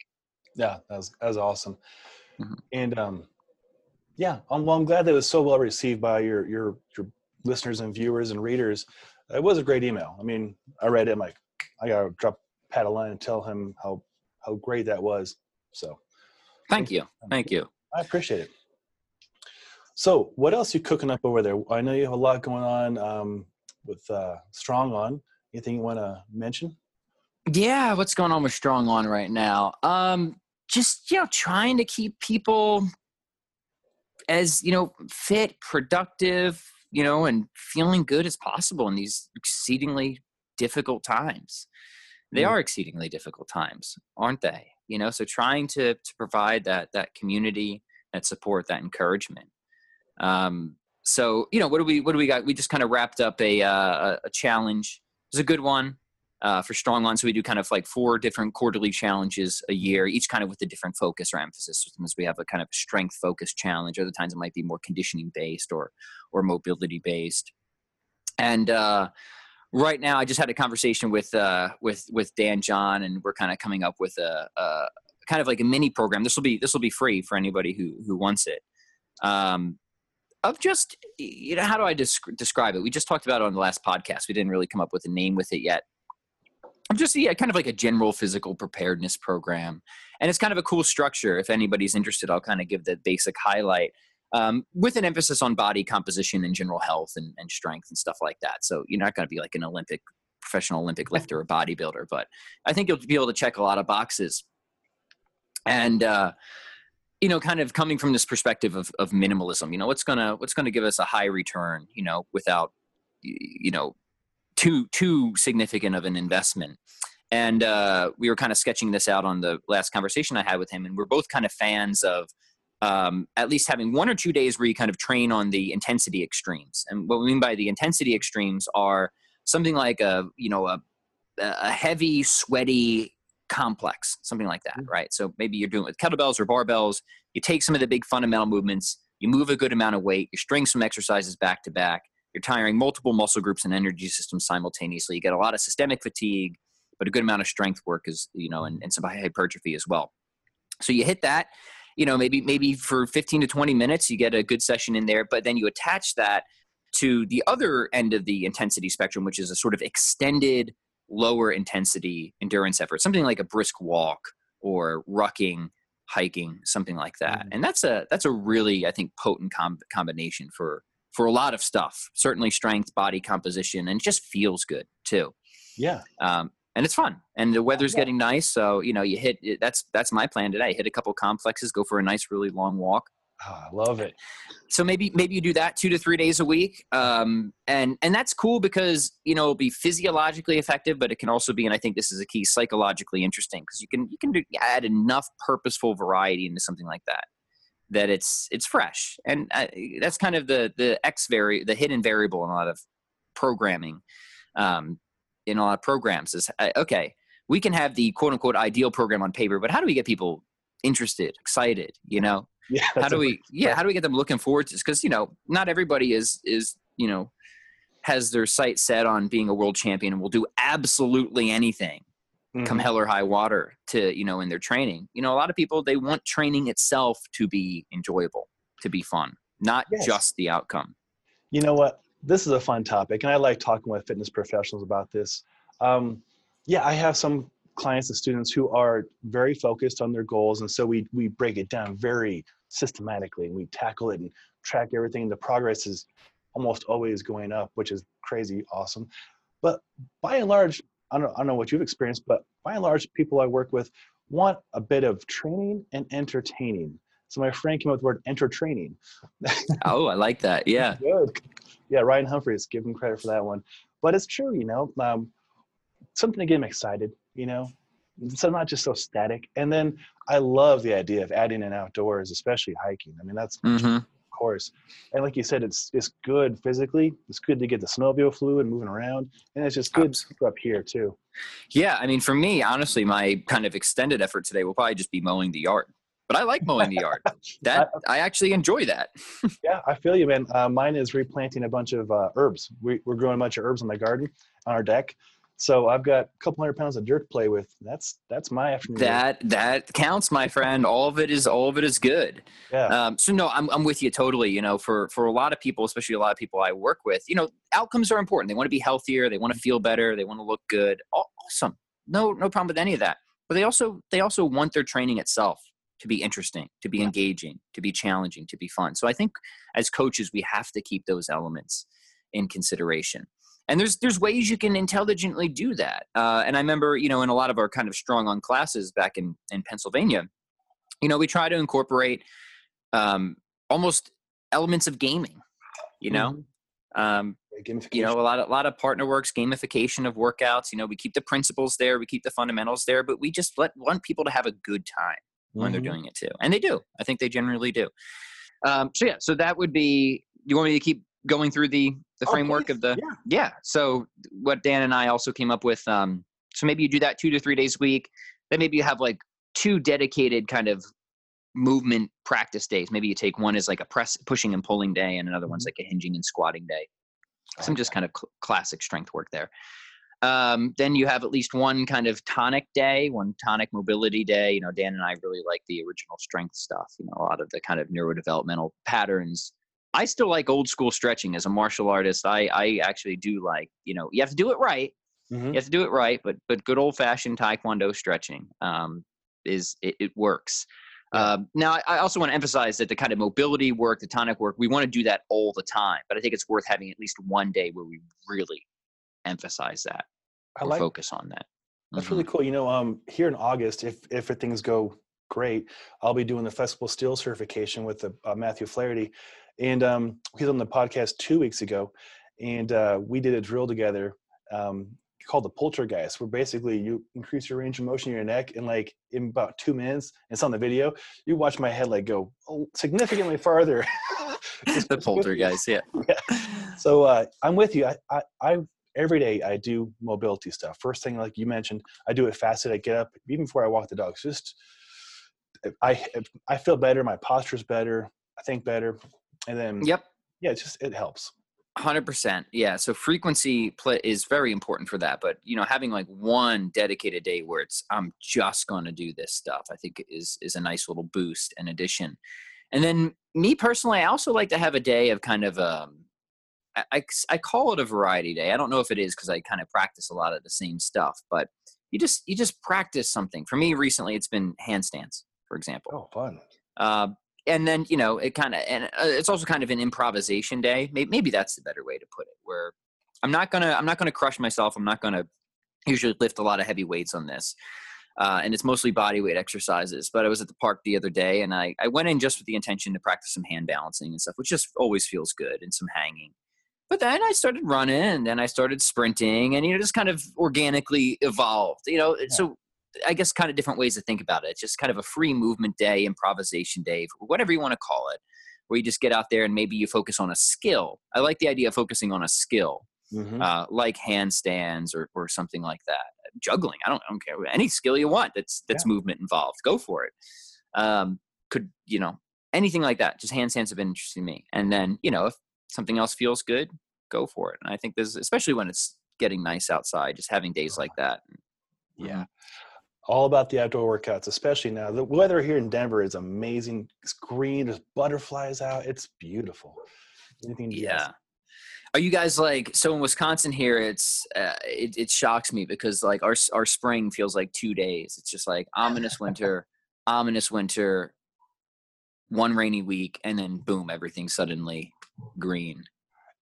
Yeah, that was awesome. Mm-hmm. And yeah, I'm glad that it was so well received by your listeners and viewers and readers. It was a great email. I mean, I read it. I'm like, I gotta drop Pat a line and tell him how great that was. So thank you. I appreciate it. So what else you cooking up over there? I know you have a lot going on with Strong On. Anything you want to mention? Yeah, what's going on with Strong On right now? Just, trying to keep people as, fit, productive, and feeling good as possible in these exceedingly difficult times. They are exceedingly difficult times, aren't they? So trying to provide that community, that support, that encouragement. So, what do we got? We just kind of wrapped up a challenge. It was a good one for Strong On. So we do kind of like 4 different quarterly challenges a year, each kind of with a different focus or emphasis. Sometimes we have a kind of strength focused challenge. Other times it might be more conditioning based or mobility based. And, right now, I just had a conversation with Dan John, and we're kind of coming up with a kind of like a mini program. This will be free for anybody who wants it. Of just, how do I describe it? We just talked about it on the last podcast. We didn't really come up with a name with it yet. Kind of like a general physical preparedness program, and it's kind of a cool structure. If anybody's interested, I'll kind of give the basic highlight. With an emphasis on body composition and general health and strength and stuff like that. So you're not going to be like an professional Olympic lifter or bodybuilder, but I think you'll be able to check a lot of boxes. And, kind of coming from this perspective of minimalism, what's going to give us a high return, without, too significant of an investment. And, we were kind of sketching this out on the last conversation I had with him, and we're both kind of fans of, at least having 1 or 2 days where you kind of train on the intensity extremes. And what we mean by the intensity extremes are something like a heavy, sweaty complex, something like that, right? So maybe you're doing it with kettlebells or barbells. You take some of the big fundamental movements, you move a good amount of weight, you string some exercises back to back, you're tiring multiple muscle groups and energy systems simultaneously. You get a lot of systemic fatigue, but a good amount of strength work is, and some hypertrophy as well. So you hit that. Maybe for 15 to 20 minutes, you get a good session in there, but then you attach that to the other end of the intensity spectrum, which is a sort of extended, lower intensity endurance effort, something like a brisk walk or rucking, hiking, something like that. And that's a really, I think, potent combination for a lot of stuff, certainly strength, body composition, and it just feels good too. Yeah. And it's fun, and the weather's getting nice. So, you hit it. That's my plan today. Hit a couple complexes, go for a nice, really long walk. Oh, I love it. So maybe you do that 2 to 3 days a week. And that's cool because, it'll be physiologically effective, but it can also be, and I think this is a key, psychologically interesting, because you can add enough purposeful variety into something like that it's fresh. And that's kind of the hidden variable in a lot of programming, in a lot of programs is, okay, we can have the quote unquote ideal program on paper, but how do we get people interested, excited, Yeah, how do we get them looking forward to this? Cause not everybody is has their sights set on being a world champion and will do absolutely anything come hell or high water to, in their training. A lot of people, they want training itself to be enjoyable, to be fun, not just the outcome. You know what? This is a fun topic, and I like talking with fitness professionals about this. I have some clients and students who are very focused on their goals, and so we break it down very systematically, and we tackle it and track everything. The progress is almost always going up, which is crazy awesome. But by and large, I don't know what you've experienced, but by and large, people I work with want a bit of training and entertaining. So my friend came up with the word entertraining. Oh, I like that. Yeah. Good. Yeah, Ryan Humphreys, give him credit for that one. But it's true, something to get him excited, so not just so static. And then I love the idea of adding in outdoors, especially hiking. I mean, that's of course. And like you said, it's good physically. It's good to get the synovial fluid moving around. And it's just good up here too. Yeah. I mean, for me, honestly, my kind of extended effort today will probably just be mowing the yard. But I like mowing the yard. I actually enjoy that. Yeah, I feel you, man. Mine is replanting a bunch of herbs. We're growing a bunch of herbs in my garden on our deck. So I've got a couple hundred pounds of dirt to play with. That's my afternoon. That counts, my friend. All of it is good. Yeah. So no, I'm with you totally. You know, for a lot of people, especially a lot of people I work with, you know, outcomes are important. They want to be healthier. They want to feel better. They want to look good. Awesome. No problem with any of that. But they also want their training itself to be interesting, to be engaging, to be challenging, to be fun. So I think as coaches, we have to keep those elements in consideration. And there's ways you can intelligently do that. And I remember, you know, in a lot of our kind of strong on classes back in Pennsylvania, you know, we try to incorporate almost elements of gaming, you know, you know, a lot of partner works, gamification of workouts. You know, we keep the principles there, we keep the fundamentals there, but we just want people to have a good time when they're doing it too. And they do. I think they generally do. So that would be, you want me to keep going through the framework of the, yeah. So what Dan and I also came up with, so maybe you do that 2 to 3 days a week. Then maybe you have like 2 dedicated kind of movement practice days. Maybe you take one as like a pushing and pulling day, and another one's like a hinging and squatting day. Some just kind of classic strength work there. Then you have at least one kind of tonic day, one tonic mobility day. You know, Dan and I really like the original strength stuff, you know, a lot of the kind of neurodevelopmental patterns. I still like old school stretching as a martial artist. I actually do like, you know, you have to do it right. Mm-hmm. You have to do it right, but good old fashioned Taekwondo stretching, it works. Now I also want to emphasize that the kind of mobility work, the tonic work, we want to do that all the time, but I think it's worth having at least one day where we really emphasize that. Focus on that. That's really cool. You know, here in August, if things go great, I'll be doing the Festival Steel certification with Matthew Flaherty. And he's on the podcast 2 weeks ago, and we did a drill together called the Poltergeist, where basically you increase your range of motion in your neck, and like in about 2 minutes, it's on the video, you watch my head like go significantly farther. The Poltergeist, yeah. So I'm with you. I every day I do mobility stuff. First thing, like you mentioned, I do it fasted. I get up even before I walk the dogs. Just I feel better. My posture's better. I think better. And then, it helps. 100%. Yeah. So frequency is very important for that. But, you know, having like one dedicated day where it's, I'm just going to do this stuff, I think is a nice little boost and addition. And then me personally, I also like to have a day of kind of, I call it a variety day. I don't know if it is because I kind of practice a lot of the same stuff, but you just practice something. For me recently, it's been handstands, for example. Oh, fun. And then, you know, it's also kind of an improvisation day. Maybe that's the better way to put it, where I'm not going to crush myself. I'm not going to usually lift a lot of heavy weights on this. And it's mostly body weight exercises, but I was at the park the other day, and I went in just with the intention to practice some hand balancing and stuff, which just always feels good, and some hanging. But then I started running, and then I started sprinting, and, you know, just kind of organically evolved, you know, so I guess kind of different ways to think about it. It's just kind of a free movement day, improvisation day, whatever you want to call it, where you just get out there and maybe you focus on a skill. I like the idea of focusing on a skill, like handstands or something like that. Juggling. I don't care. Any skill you want that's movement involved, go for it. Anything like that. Just handstands have been interesting to me. And then, you know, if something else feels good, go for it. And I think this, especially when it's getting nice outside, just having days like that. Yeah. All about the outdoor workouts, especially now. The weather here in Denver is amazing. It's green. There's butterflies out. It's beautiful. Anything else? Are you guys like, so in Wisconsin here, it's it shocks me because like our spring feels like 2 days. It's just like ominous winter, one rainy week, and then boom, everything's suddenly green.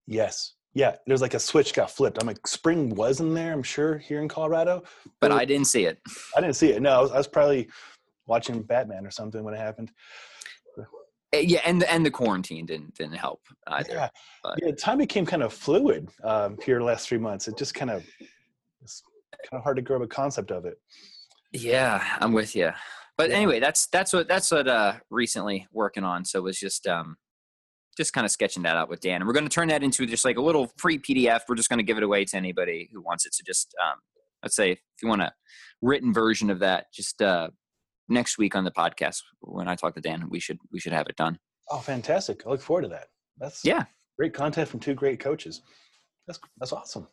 Yes. Yeah, there's like a switch got flipped. I'm like, spring was in there, I'm sure, here in Colorado. But I didn't see it. No, I was probably watching Batman or something when it happened. Yeah, and the quarantine didn't help either. Yeah, time became kind of fluid here the last 3 months. It just it's kind of hard to grab a concept of it. Yeah, I'm with you. But anyway, that's what recently working on. So it was just kind of sketching that out with Dan, and we're going to turn that into just like a little free PDF. We're just going to give it away to anybody who wants it. So just, let's say if you want a written version of that, just, next week on the podcast, when I talk to Dan, we should have it done. Oh, fantastic. I look forward to that. That's great content from two great coaches. That's awesome.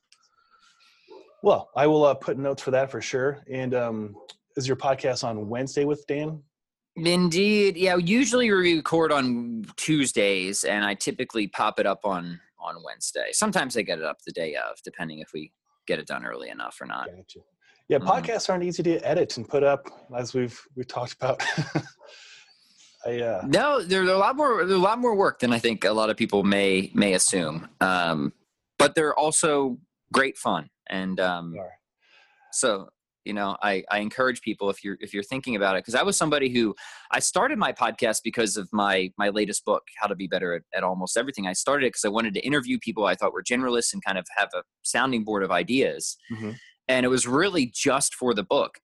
Well, I will put notes for that for sure. And is your podcast on Wednesday with Dan? Indeed. Yeah, usually we record on Tuesdays, and I typically pop it up on Wednesday. Sometimes I get it up the day of, depending if we get it done early enough or not. Gotcha. Yeah, podcasts aren't easy to edit and put up, as we've talked about. No, they're a lot more work than I think a lot of people may assume. But they're also great fun, and so you know, I encourage people, if you're thinking about it, because I was somebody who, I started my podcast because of my latest book, How to Be Better at Almost Everything. I started it because I wanted to interview people I thought were generalists and kind of have a sounding board of ideas. Mm-hmm. And it was really just for the book.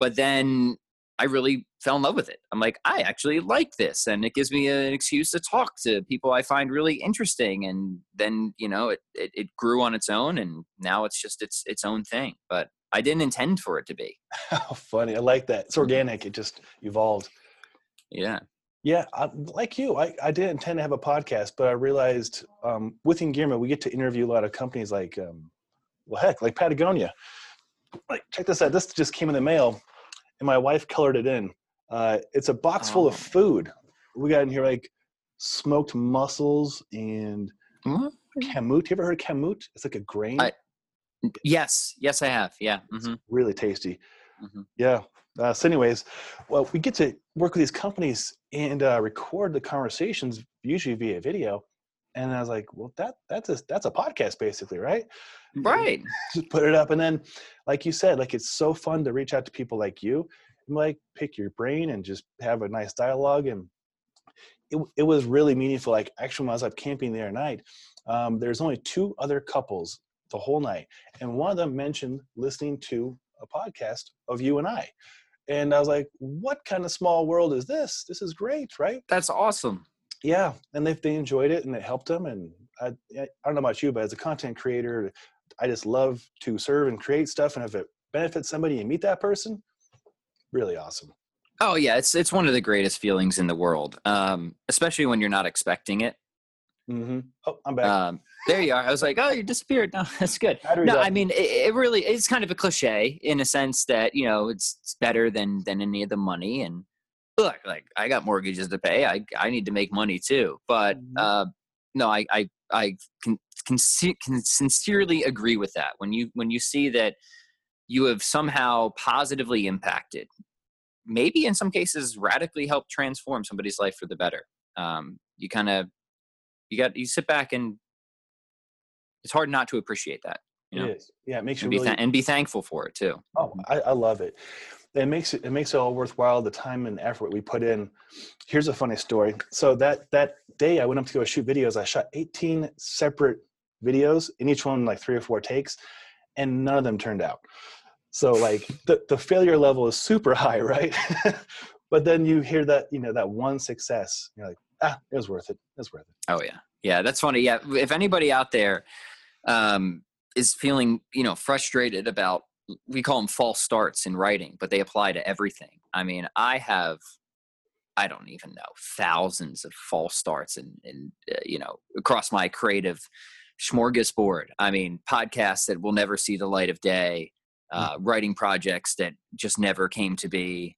But then I really fell in love with it. I'm like, I actually like this. And it gives me an excuse to talk to people I find really interesting. And then, you know, it grew on its own, and now it's just its own thing. But I didn't intend for it to be. How funny. I like that. It's organic. It just evolved. Yeah. Yeah. Like you, I didn't intend to have a podcast, but I realized within Gearman, we get to interview a lot of companies like Patagonia. Like, check this out. This just came in the mail, and my wife colored it in. It's a box full of food. We got in here like smoked mussels and kamut. You ever heard of kamut? It's like a grain. Yes, I have. Yeah. Mm-hmm. It's really tasty. Mm-hmm. Yeah. So anyways, well, we get to work with these companies and record the conversations usually via video. And I was like, well, that's a podcast basically, right? Right. Just put it up. And then, like you said, like, it's so fun to reach out to people like you and like pick your brain and just have a nice dialogue. And it was really meaningful. Like, actually, when I was up camping the other night, there's only two other couples the whole night. And one of them mentioned listening to a podcast of you and I. And I was like, what kind of small world is this? This is great, right? That's awesome. Yeah, and they enjoyed it, and it helped them. And I don't know about you, but as a content creator, I just love to serve and create stuff. And if it benefits somebody and meet that person, really awesome. Oh yeah, it's one of the greatest feelings in the world, especially when you're not expecting it. Mm-hmm. Oh, I'm back. There you are. I was like, oh, you disappeared. No, that's good. No, I mean, it really is kind of a cliche in a sense that, you know, it's better than any of the money. And look, like, I got mortgages to pay. I need to make money too. But no, I can sincerely agree with that. When you see that you have somehow positively impacted, maybe in some cases radically helped transform somebody's life for the better, you sit back, and it's hard not to appreciate that. You know? It is. Yeah, it makes you be thankful for it too. Oh, I love it. It makes it all worthwhile, the time and effort we put in. Here's a funny story. So that day I went up to go shoot videos. I shot 18 separate videos, in each one like 3 or 4 takes, and none of them turned out. So like the failure level is super high, right? But then you hear that, you know, that one success, you're like, it was worth it. It's worth it. Oh yeah. Yeah. That's funny. Yeah. If anybody out there is feeling, you know, frustrated about, we call them false starts in writing, but they apply to everything. I mean, I have, I don't even know, thousands of false starts and you know, across my creative smorgasbord. I mean, podcasts that will never see the light of day, writing projects that just never came to be,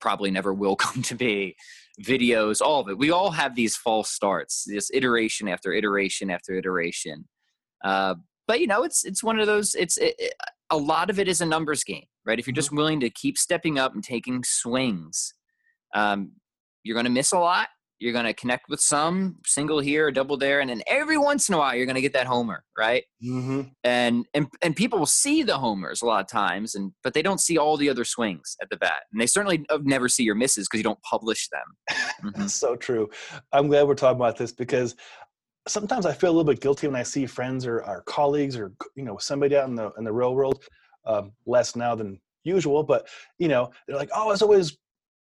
probably never will come to be, videos, all of it. We all have these false starts, this iteration after iteration after iteration. But you know, it's one of those, a lot of it is a numbers game, right? If you're just willing to keep stepping up and taking swings, you're going to miss a lot. You're going to connect with some single here, double there. And then every once in a while, you're going to get that homer, right? Mm-hmm. And people will see the homers a lot of times, but they don't see all the other swings at the bat. And they certainly never see your misses because you don't publish them. Mm-hmm. That's so true. I'm glad we're talking about this, because sometimes I feel a little bit guilty when I see friends or our colleagues or, you know, somebody out in the real world, less now than usual, but, you know, they're like, oh, it's always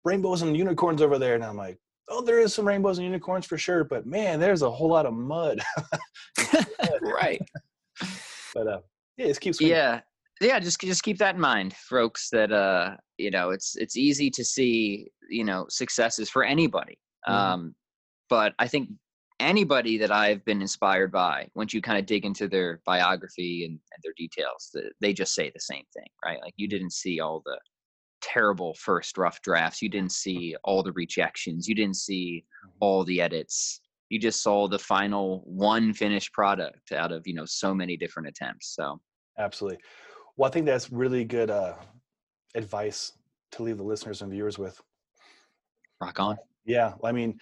rainbows and unicorns over there. And I'm like, oh, there is some rainbows and unicorns for sure, but man, there's a whole lot of mud. Right. But yeah, just keep swinging. Yeah. Yeah. Just keep that in mind, folks, that, you know, it's easy to see, you know, successes for anybody. Mm-hmm. But I think anybody that I've been inspired by, once you kind of dig into their biography and their details, they just say the same thing, right? Like, you didn't see all the terrible first rough drafts. You didn't see all the rejections. You didn't see all the edits. You just saw the final one finished product out of, you know, so many different attempts. So absolutely. Well, I think that's really good advice to leave the listeners and viewers with. Rock on. Yeah. I mean,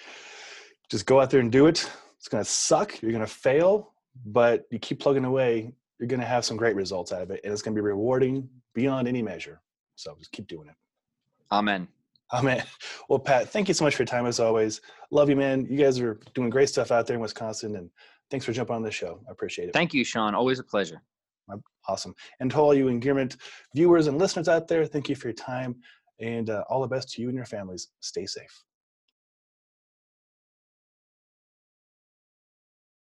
just go out there and do it. It's going to suck. You're going to fail, but you keep plugging away. You're going to have some great results out of it, and it's going to be rewarding beyond any measure. So just keep doing it. Amen. Amen. Well, Pat, thank you so much for your time as always. Love you, man. You guys are doing great stuff out there in Wisconsin, and thanks for jumping on the show. I appreciate it. Thank you, Sean. Always a pleasure. Awesome. And to all you Gearman viewers and listeners out there, thank you for your time, and all the best to you and your families. Stay safe.